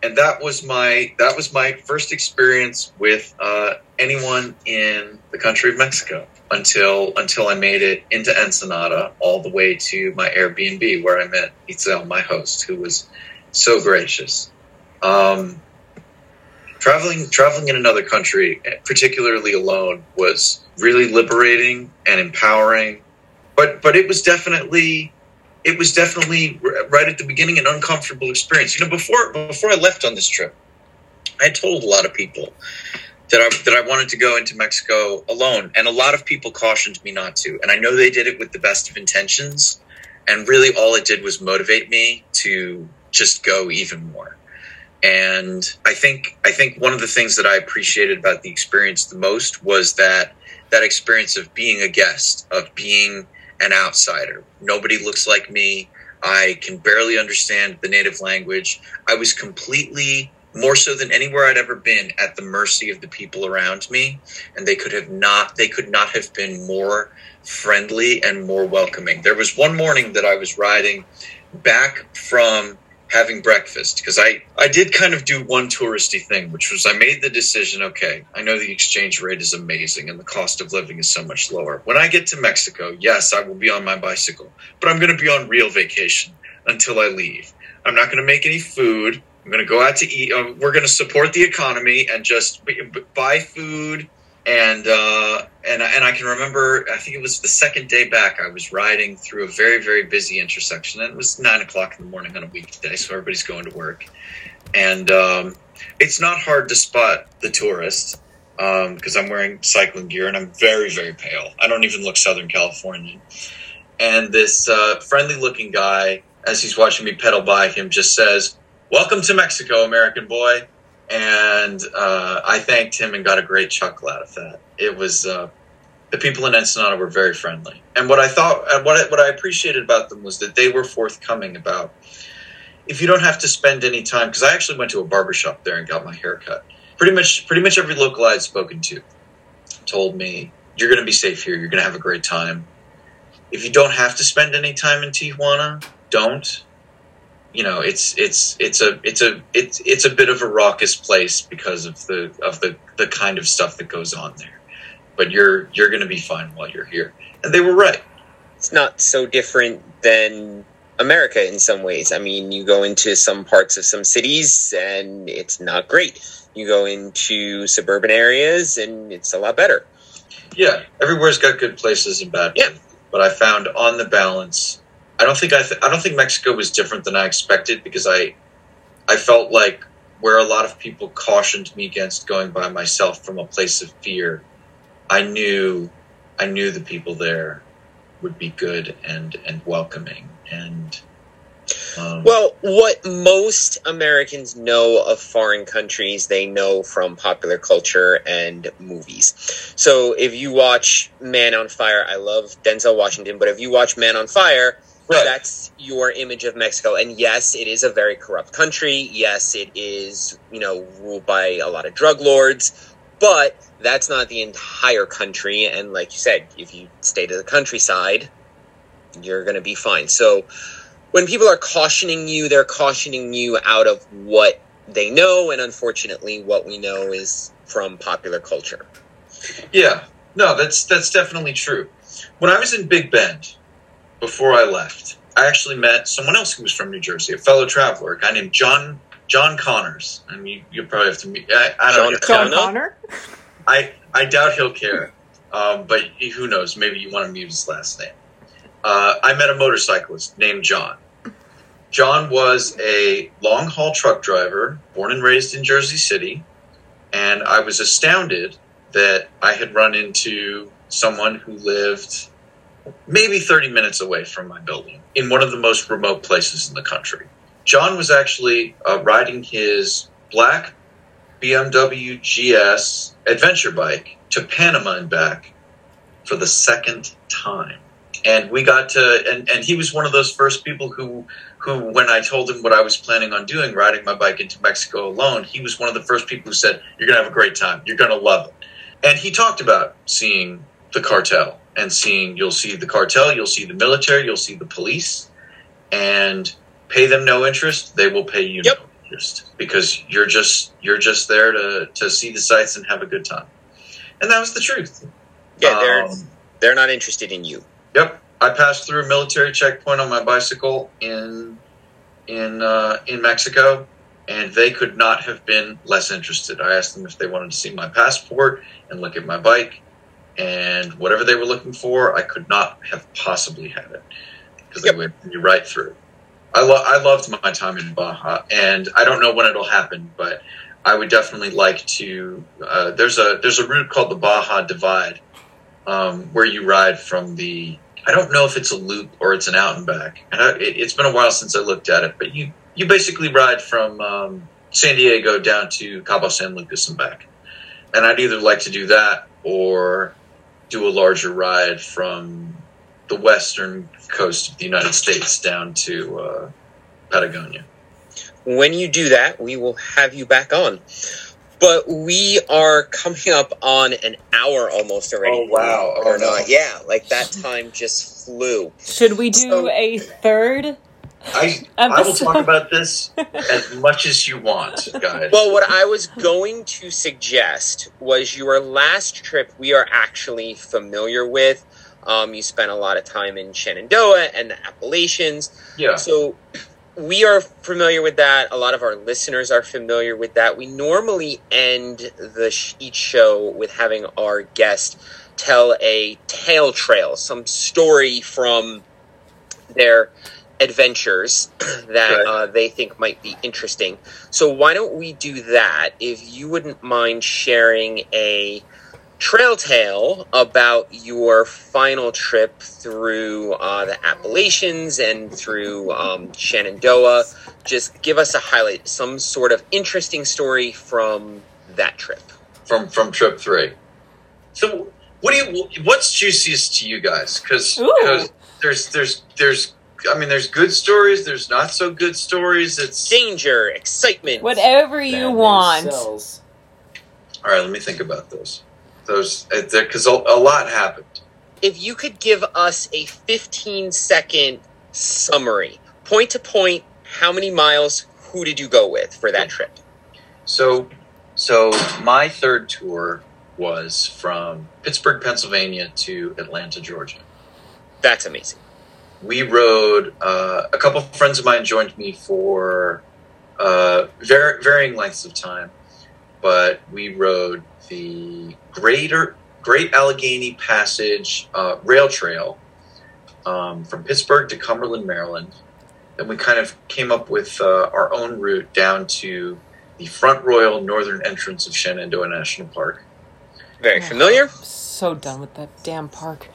And that was my that was my first experience with uh, anyone in the country of Mexico until until I made it into Ensenada, all the way to my Airbnb, where I met Itzel, my host, who was so gracious. Um, traveling traveling in another country, particularly alone, was really liberating and empowering. But but it was definitely. It was definitely right at the beginning an uncomfortable experience. You know, before before I left on this trip, I told a lot of people that I that I wanted to go into Mexico alone, and a lot of people cautioned me not to. And I know they did it with the best of intentions, and really all it did was motivate me to just go even more. And I think I think one of the things that I appreciated about the experience the most was that that experience of being a guest, of being an outsider. Nobody looks like me. I can barely understand the native language. I was completely, more so than anywhere I'd ever been, at the mercy of the people around me, and they could have not, they could not have been more friendly and more welcoming. There was one morning that I was riding back from having breakfast, because I, I did kind of do one touristy thing, which was I made the decision, okay, I know the exchange rate is amazing and the cost of living is so much lower. When I get to Mexico, yes, I will be on my bicycle, but I'm going to be on real vacation until I leave. I'm not going to make any food. I'm going to go out to eat. Um, we're going to support the economy and just buy food. And, uh, and, and I can remember, I think it was the second day back, I was riding through a very, very busy intersection. And it was nine o'clock in the morning on a weekday, so everybody's going to work. And um, it's not hard to spot the tourists because um, I'm wearing cycling gear and I'm very, very pale. I don't even look Southern Californian. And this uh, friendly-looking guy, as he's watching me pedal by him, just says, "Welcome to Mexico, American boy." And uh, I thanked him and got a great chuckle out of that. It was uh, the people in Ensenada were very friendly, and what I thought, what I, what I appreciated about them was that they were forthcoming about if you don't have to spend any time. Because I actually went to a barbershop there and got my hair cut. Pretty much, pretty much every local I had spoken to told me, "You're going to be safe here. You're going to have a great time. If you don't have to spend any time in Tijuana, don't." You know, it's it's it's a it's a it's it's a bit of a raucous place because of the of the, the kind of stuff that goes on there. But you're you're going to be fine while you're here, and they were right. It's not so different than America in some ways. I mean, you go into some parts of some cities and it's not great. You go into suburban areas and it's a lot better. Yeah, everywhere's got good places and bad places. Yeah. But I found on the balance, I don't think I, th- I don't think Mexico was different than I expected, because I I felt like where a lot of people cautioned me against going by myself from a place of fear, I knew I knew the people there would be good and, and welcoming. And um, well, what most Americans know of foreign countries, they know from popular culture and movies. So if you watch Man on Fire, I love Denzel Washington, but if you watch Man on Fire, right, that's your image of Mexico. And yes, it is a very corrupt country. Yes, it is, you know, ruled by a lot of drug lords, but that's not the entire country. And like you said, if you stay to the countryside, you're going to be fine. So when people are cautioning you, they're cautioning you out of what they know. And unfortunately, what we know is from popular culture. Yeah, no, that's, that's definitely true. When I was in Big Bend, before I left, I actually met someone else who was from New Jersey, a fellow traveler, a guy named John John Connors. I mean, you, you'll probably have to meet. I, I don't John Connor? I, I doubt he'll care, um, but who knows? Maybe you want to mute his last name. Uh, I met a motorcyclist named John. John was a long-haul truck driver, born and raised in Jersey City, and I was astounded that I had run into someone who lived maybe thirty minutes away from my building in one of the most remote places in the country. John was actually uh, riding his black B M W G S adventure bike to Panama and back for the second time. And we got to, and, and he was one of those first people who, who, when I told him what I was planning on doing, riding my bike into Mexico alone, he was one of the first people who said, "You're going to have a great time. You're going to love it." And he talked about seeing the cartel. And seeing, you'll see the cartel, you'll see the military, you'll see the police, and pay them no interest, they will pay you yep. no interest, because you're just you're just there to, to see the sights and have a good time. And that was the truth. Yeah, they're um, they're not interested in you. Yep, I passed through a military checkpoint on my bicycle in in uh, in Mexico, and they could not have been less interested. I asked them if they wanted to see my passport and look at my bike. And whatever they were looking for, I could not have possibly had it, because yep. they went me right through. I, lo- I loved my time in Baja, and I don't know when it'll happen, but I would definitely like to. Uh, there's a there's a route called the Baja Divide, um, where you ride from the. I don't know if it's a loop or it's an out and back, and I, it, it's been a while since I looked at it. But you you basically ride from um, San Diego down to Cabo San Lucas and back, and I'd either like to do that or do a larger ride from the western coast of the United States down to uh, Patagonia. When you do that, we will have you back on. But we are coming up on an hour almost already. Oh, wow. Oh, or not. No. Yeah, like that time just flew. Should we do so, a third I, I will talk about this as much as you want, guys. Well, what I was going to suggest was your last trip we are actually familiar with. Um, you spent a lot of time in Shenandoah and the Appalachians. Yeah. So we are familiar with that. A lot of our listeners are familiar with that. We normally end the sh- each show with having our guest tell a tale trail, some story from their adventures that uh, they think might be interesting. So why don't we do that? If you wouldn't mind sharing a trail tale about your final trip through uh, the Appalachians and through um, Shenandoah, just give us a highlight, some sort of interesting story from that trip. From from trip three. So what do you? What's juiciest to you guys? Because there's there's there's I mean, there's good stories. There's not so good stories. It's danger, excitement, whatever you want. Cells. All right, let me think about those. Those, because a, a lot happened. If you could give us a fifteen second summary, point to point, how many miles, who did you go with for that trip? So, so my third tour was from Pittsburgh, Pennsylvania to Atlanta, Georgia. That's amazing. We rode, uh, a couple of friends of mine joined me for uh, var- varying lengths of time, but we rode the Greater Great Allegheny Passage uh, Rail Trail um, from Pittsburgh to Cumberland, Maryland. Then we kind of came up with uh, our own route down to the Front Royal Northern entrance of Shenandoah National Park. Very familiar. I'm so done with that damn park.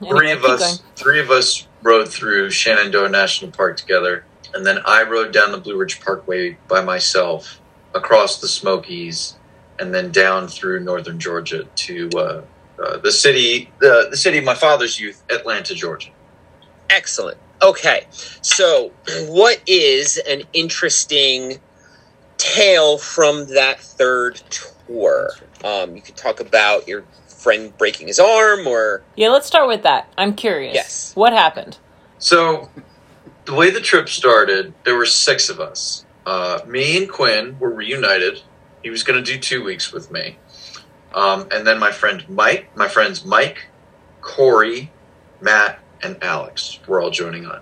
Three of us, three of us rode through Shenandoah National Park together, and then I rode down the Blue Ridge Parkway by myself, across the Smokies, and then down through northern Georgia to uh, uh, the city, the, the city of my father's youth, Atlanta, Georgia. Excellent. Okay, so what is an interesting tale from that third tour? Um, you could talk about your friend breaking his arm, or... Yeah, let's start with that. I'm curious. Yes. What happened? So, the way the trip started, there were six of us. Uh, me and Quinn were reunited. He was going to do two weeks with me. Um, and then my friend Mike, my friends Mike, Corey, Matt, and Alex were all joining on.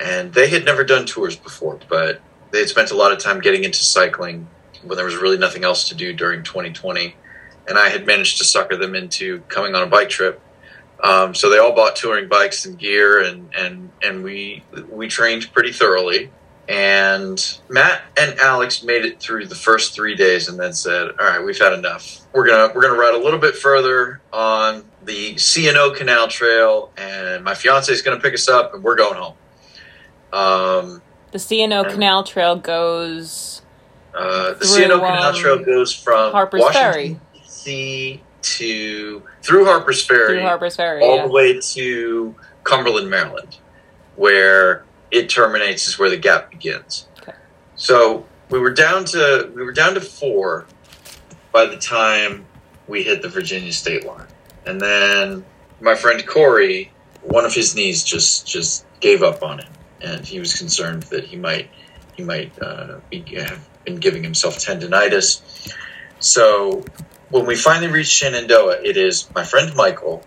And they had never done tours before, but they had spent a lot of time getting into cycling when there was really nothing else to do during twenty twenty. And I had managed to sucker them into coming on a bike trip. Um, so they all bought touring bikes and gear, and, and, and we we trained pretty thoroughly. And Matt and Alex made it through the first three days and then said, all right, we've had enough. We're gonna we're gonna ride a little bit further on the C and O Canal Trail, and my fiance is gonna pick us up and we're going home. Um, the C and O Canal Trail goes uh, the C and O Canal um, Trail goes from Harper's Washington, D C to through Harper's Ferry, through Harper's Ferry all yeah. the way to Cumberland, Maryland, where it terminates is where the gap begins. Okay. So we were down to we were down to four by the time we hit the Virginia state line, and then my friend Corey, one of his knees just just gave up on him, and he was concerned that he might he might uh, be, have been giving himself tendinitis. So when we finally reach Shenandoah, it is my friend Michael,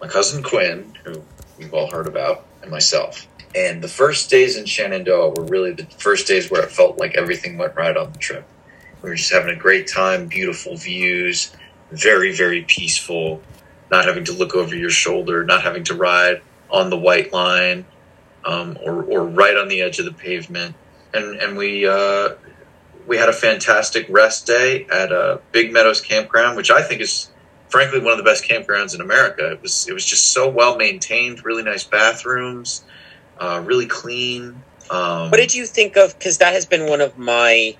my cousin Quinn, who we've all heard about, and myself. And the first days in Shenandoah were really the first days where it felt like everything went right on the trip. We were just having a great time, beautiful views, very, very peaceful, not having to look over your shoulder, not having to ride on the white line um, or, or right on the edge of the pavement. And, and we uh, we had a fantastic rest day at uh, Big Meadows Campground, which I think is, frankly, one of the best campgrounds in America. It was, it was just so well-maintained, really nice bathrooms. Uh, really clean. Um, what did you think of? Because that has been one of my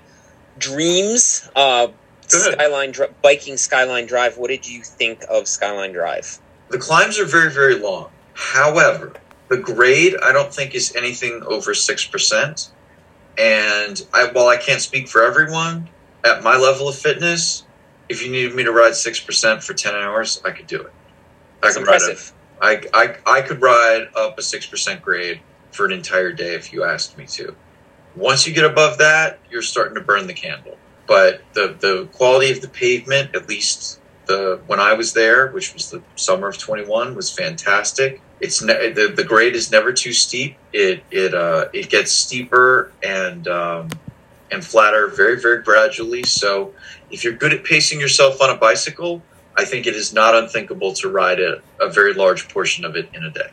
dreams. Uh, Skyline Dri- biking Skyline Drive. What did you think of Skyline Drive? The climbs are very, very long. However, the grade I don't think is anything over six percent. And I, while I can't speak for everyone, at my level of fitness, if you needed me to ride six percent for ten hours, I could do it. That's I can impressive. Ride it. I, I I could ride up a six percent grade for an entire day if you asked me to. Once you get above that, you're starting to burn the candle. But the, the quality of the pavement, at least the when I was there, which was the summer of twenty-one, was fantastic. It's ne- the the grade is never too steep. It it uh it gets steeper and um, and flatter very, very gradually. So if you're good at pacing yourself on a bicycle, I think it is not unthinkable to ride a, a very large portion of it in a day.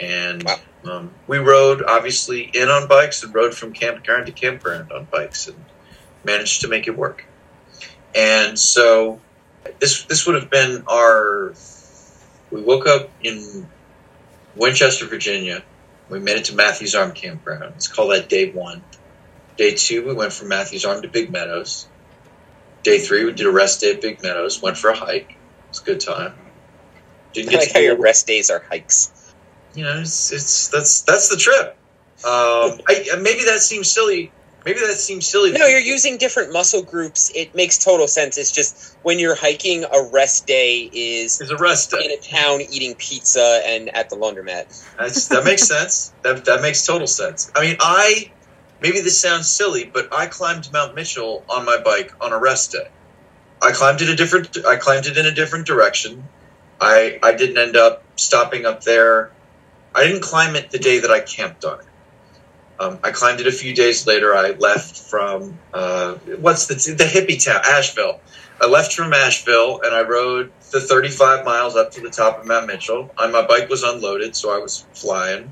And wow. Um, we rode, obviously, in on bikes and rode from campground to campground on bikes and managed to make it work. And so this this would have been our... We woke up in Winchester, Virginia. We made it to Matthews Arm Campground. Let's call that day one. Day two, we went from Matthews Arm to Big Meadows. Day three, we did a rest day at Big Meadows. Went for a hike. It was a good time. Didn't I like how your rest days are hikes. You know, it's, it's that's that's the trip. Um, I, maybe that seems silly. Maybe that seems silly. No, you're using different muscle groups. It makes total sense. It's just when you're hiking, a rest day is a rest day in a town eating pizza and at the laundromat. That's, that makes sense. That that makes total sense. I mean, I maybe this sounds silly, but I climbed Mount Mitchell on my bike on a rest day. I climbed it a different. I climbed it in a different direction. I I didn't end up stopping up there. I didn't climb it the day that I camped on it. Um, I climbed it a few days later. I left from, uh, what's the the hippie town, Asheville. I left from Asheville, and I rode the thirty-five miles up to the top of Mount Mitchell. I, my bike was unloaded, so I was flying,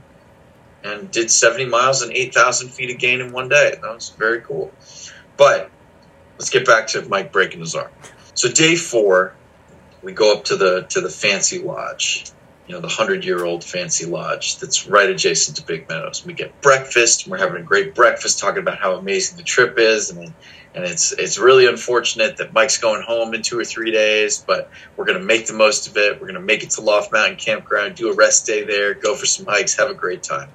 and did seventy miles and eight thousand feet of gain in one day. That was very cool. But let's get back to Mike breaking his arm. So day four, we go up to the to the fancy lodge. you know, the hundred-year-old fancy lodge that's right adjacent to Big Meadows. We get breakfast, and we're having a great breakfast, talking about how amazing the trip is, and and it's it's really unfortunate that Mike's going home in two or three days, but we're going to make the most of it. We're going to make it to Loft Mountain Campground, do a rest day there, go for some hikes, have a great time.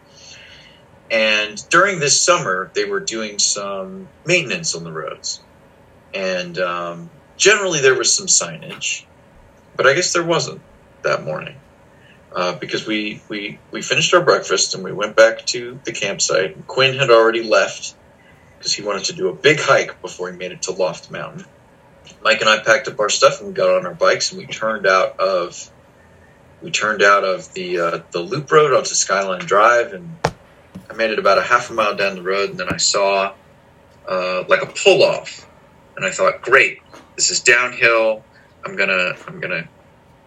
And during this summer, they were doing some maintenance on the roads, and um, generally there was some signage, but I guess there wasn't that morning. Uh, because we, we, we finished our breakfast and we went back to the campsite. Quinn had already left because he wanted to do a big hike before he made it to Loft Mountain. Mike and I packed up our stuff and we got on our bikes and we turned out of we turned out of the uh, the loop road onto Skyline Drive, and I made it about a half a mile down the road, and then I saw uh, like a pull off, and I thought, great, this is downhill. I'm gonna I'm gonna.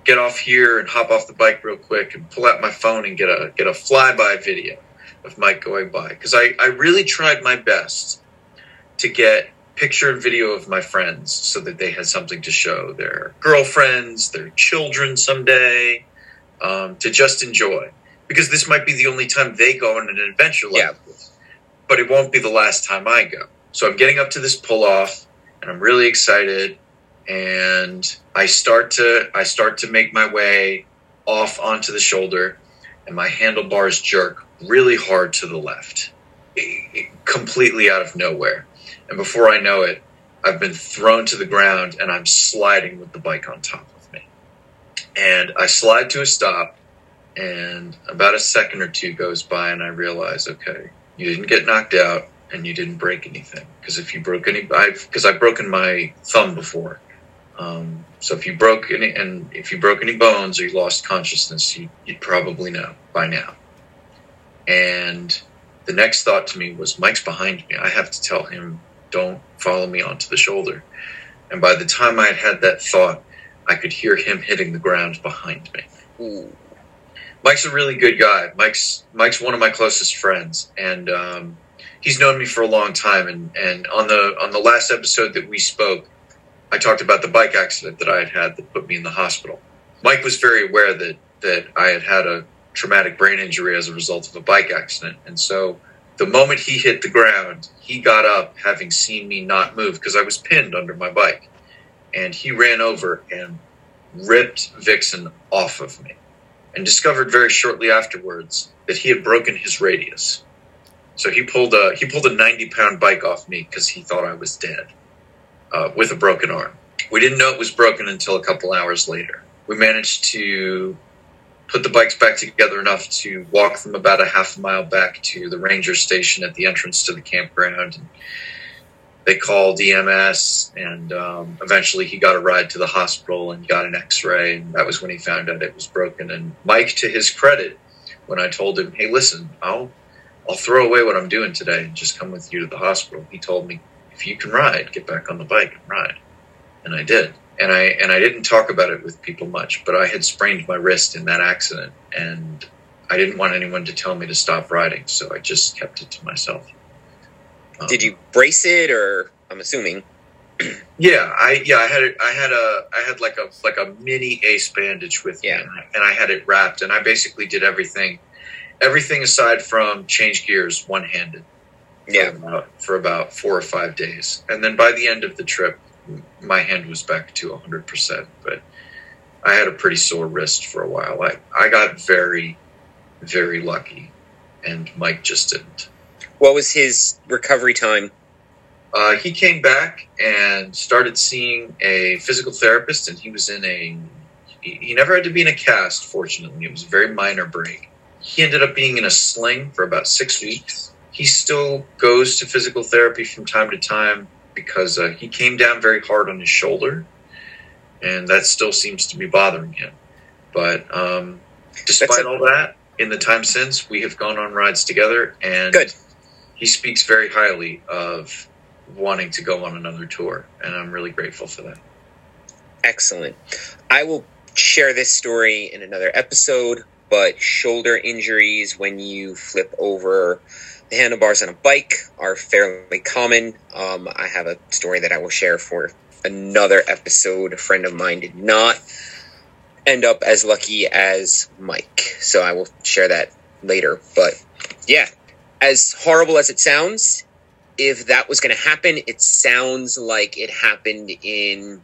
get off here and hop off the bike real quick and pull out my phone and get a get a flyby video of Mike going by. Because I, I really tried my best to get picture and video of my friends so that they had something to show their girlfriends, their children someday, um, to just enjoy. Because this might be the only time they go on an adventure like yeah. this. But it won't be the last time I go. So I'm getting up to this pull-off, and I'm really excited. And I start to I start to make my way off onto the shoulder, and my handlebars jerk really hard to the left, completely out of nowhere. And before I know it, I've been thrown to the ground, and I'm sliding with the bike on top of me. And I slide to a stop, and about a second or two goes by, and I realize, okay, you didn't get knocked out, and you didn't break anything. Because if you broke any, I've because I've broken my thumb before. Um, so if you broke any, and if you broke any bones or you lost consciousness, you, you'd probably know by now. And the next thought to me was, Mike's behind me. I have to tell him, don't follow me onto the shoulder. And by the time I had had that thought, I could hear him hitting the ground behind me. Ooh. Mike's a really good guy. Mike's, Mike's one of my closest friends. And, um, he's known me for a long time. And, and on the, on the last episode that we spoke, I talked about the bike accident that I had had that put me in the hospital. Mike was very aware that, that I had had a traumatic brain injury as a result of a bike accident. And so the moment he hit the ground, he got up having seen me not move because I was pinned under my bike. And he ran over and ripped Vixen off of me and discovered very shortly afterwards that he had broken his radius. So he pulled a, he pulled a ninety-pound bike off me because he thought I was dead. Uh, with a broken arm. We didn't know it was broken until a couple hours later. We managed to put the bikes back together enough to walk them about a half a mile back to the ranger station at the entrance to the campground. And they called E M S, and um, eventually he got a ride to the hospital and got an x-ray, and that was when he found out it was broken. And Mike, to his credit, when I told him, hey, listen, I'll, I'll throw away what I'm doing today and just come with you to the hospital, he told me, if you can ride, get back on the bike and ride. And I did. And I and I didn't talk about it with people much, but I had sprained my wrist in that accident, and I didn't want anyone to tell me to stop riding, so I just kept it to myself. Um, did you brace it, or I'm assuming? yeah, I yeah, I had it, I had a I had like a like a mini ace bandage with yeah. me, and I, and I had it wrapped, and I basically did everything everything aside from change gears one-handed. Yeah, for about, for about four or five days. And then by the end of the trip, my hand was back to one hundred percent. But I had a pretty sore wrist for a while. I, I got very, very lucky, and Mike just didn't. What was his recovery time? Uh, he came back and started seeing a physical therapist, and he was in a – he never had to be in a cast, fortunately. It was a very minor break. He ended up being in a sling for about six weeks. He still goes to physical therapy from time to time because uh, he came down very hard on his shoulder, and that still seems to be bothering him. But um, despite all that, in the time since, we have gone on rides together, and Good. He speaks very highly of wanting to go on another tour, and I'm really grateful for that. Excellent. I will share this story in another episode, but shoulder injuries when you flip over the handlebars on a bike are fairly common. Um, I have a story that I will share for another episode. A friend of mine did not end up as lucky as Mike. So I will share that later. But yeah, as horrible as it sounds, if that was going to happen, it sounds like it happened in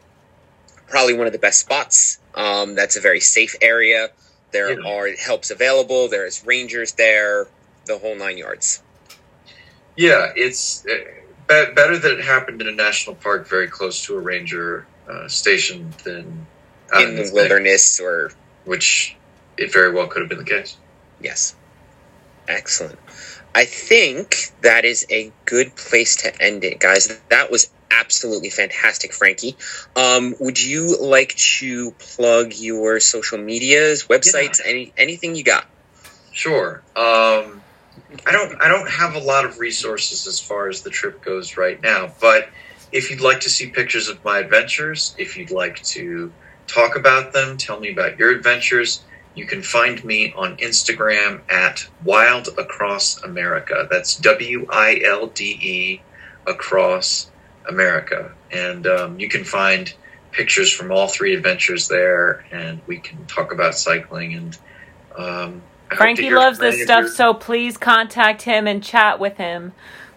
probably one of the best spots. Um, that's a very safe area. There yeah. are helps available. There's rangers there, the whole nine yards. Yeah, it's uh, be- better that it happened in a national park very close to a ranger uh, station than out in, in the, the wilderness, thing, or which it very well could have been the case. Yes. Excellent. I think that is a good place to end it, guys. That was absolutely fantastic, Frankie. Um, would you like to plug your social medias, websites, yeah. any anything you got? Sure. Um, I don't. I don't have a lot of resources as far as the trip goes right now. But if you'd like to see pictures of my adventures, if you'd like to talk about them, tell me about your adventures. You can find me on Instagram at Wild Across America. That's W I L D E Across America. And um, you can find pictures from all three adventures there, and we can talk about cycling. And um, I Frankie loves this stuff, so please contact him and chat with him.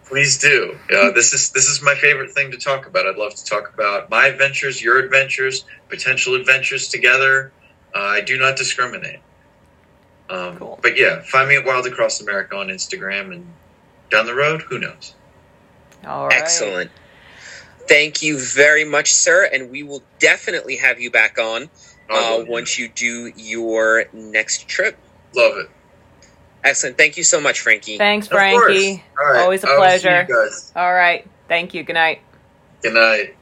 Please do. Uh, this is this is my favorite thing to talk about. I'd love to talk about my adventures, your adventures, potential adventures together. Uh, I do not discriminate. Um, cool. But yeah, find me at Wild Across America on Instagram, and down the road, who knows? All right. Excellent. Thank you very much, sir. And we will definitely have you back on uh, once you do your next trip. Love it. Excellent. Thank you so much, Frankie. Thanks, Frankie. All right. Always a pleasure. All right. Thank you. Good night. Good night.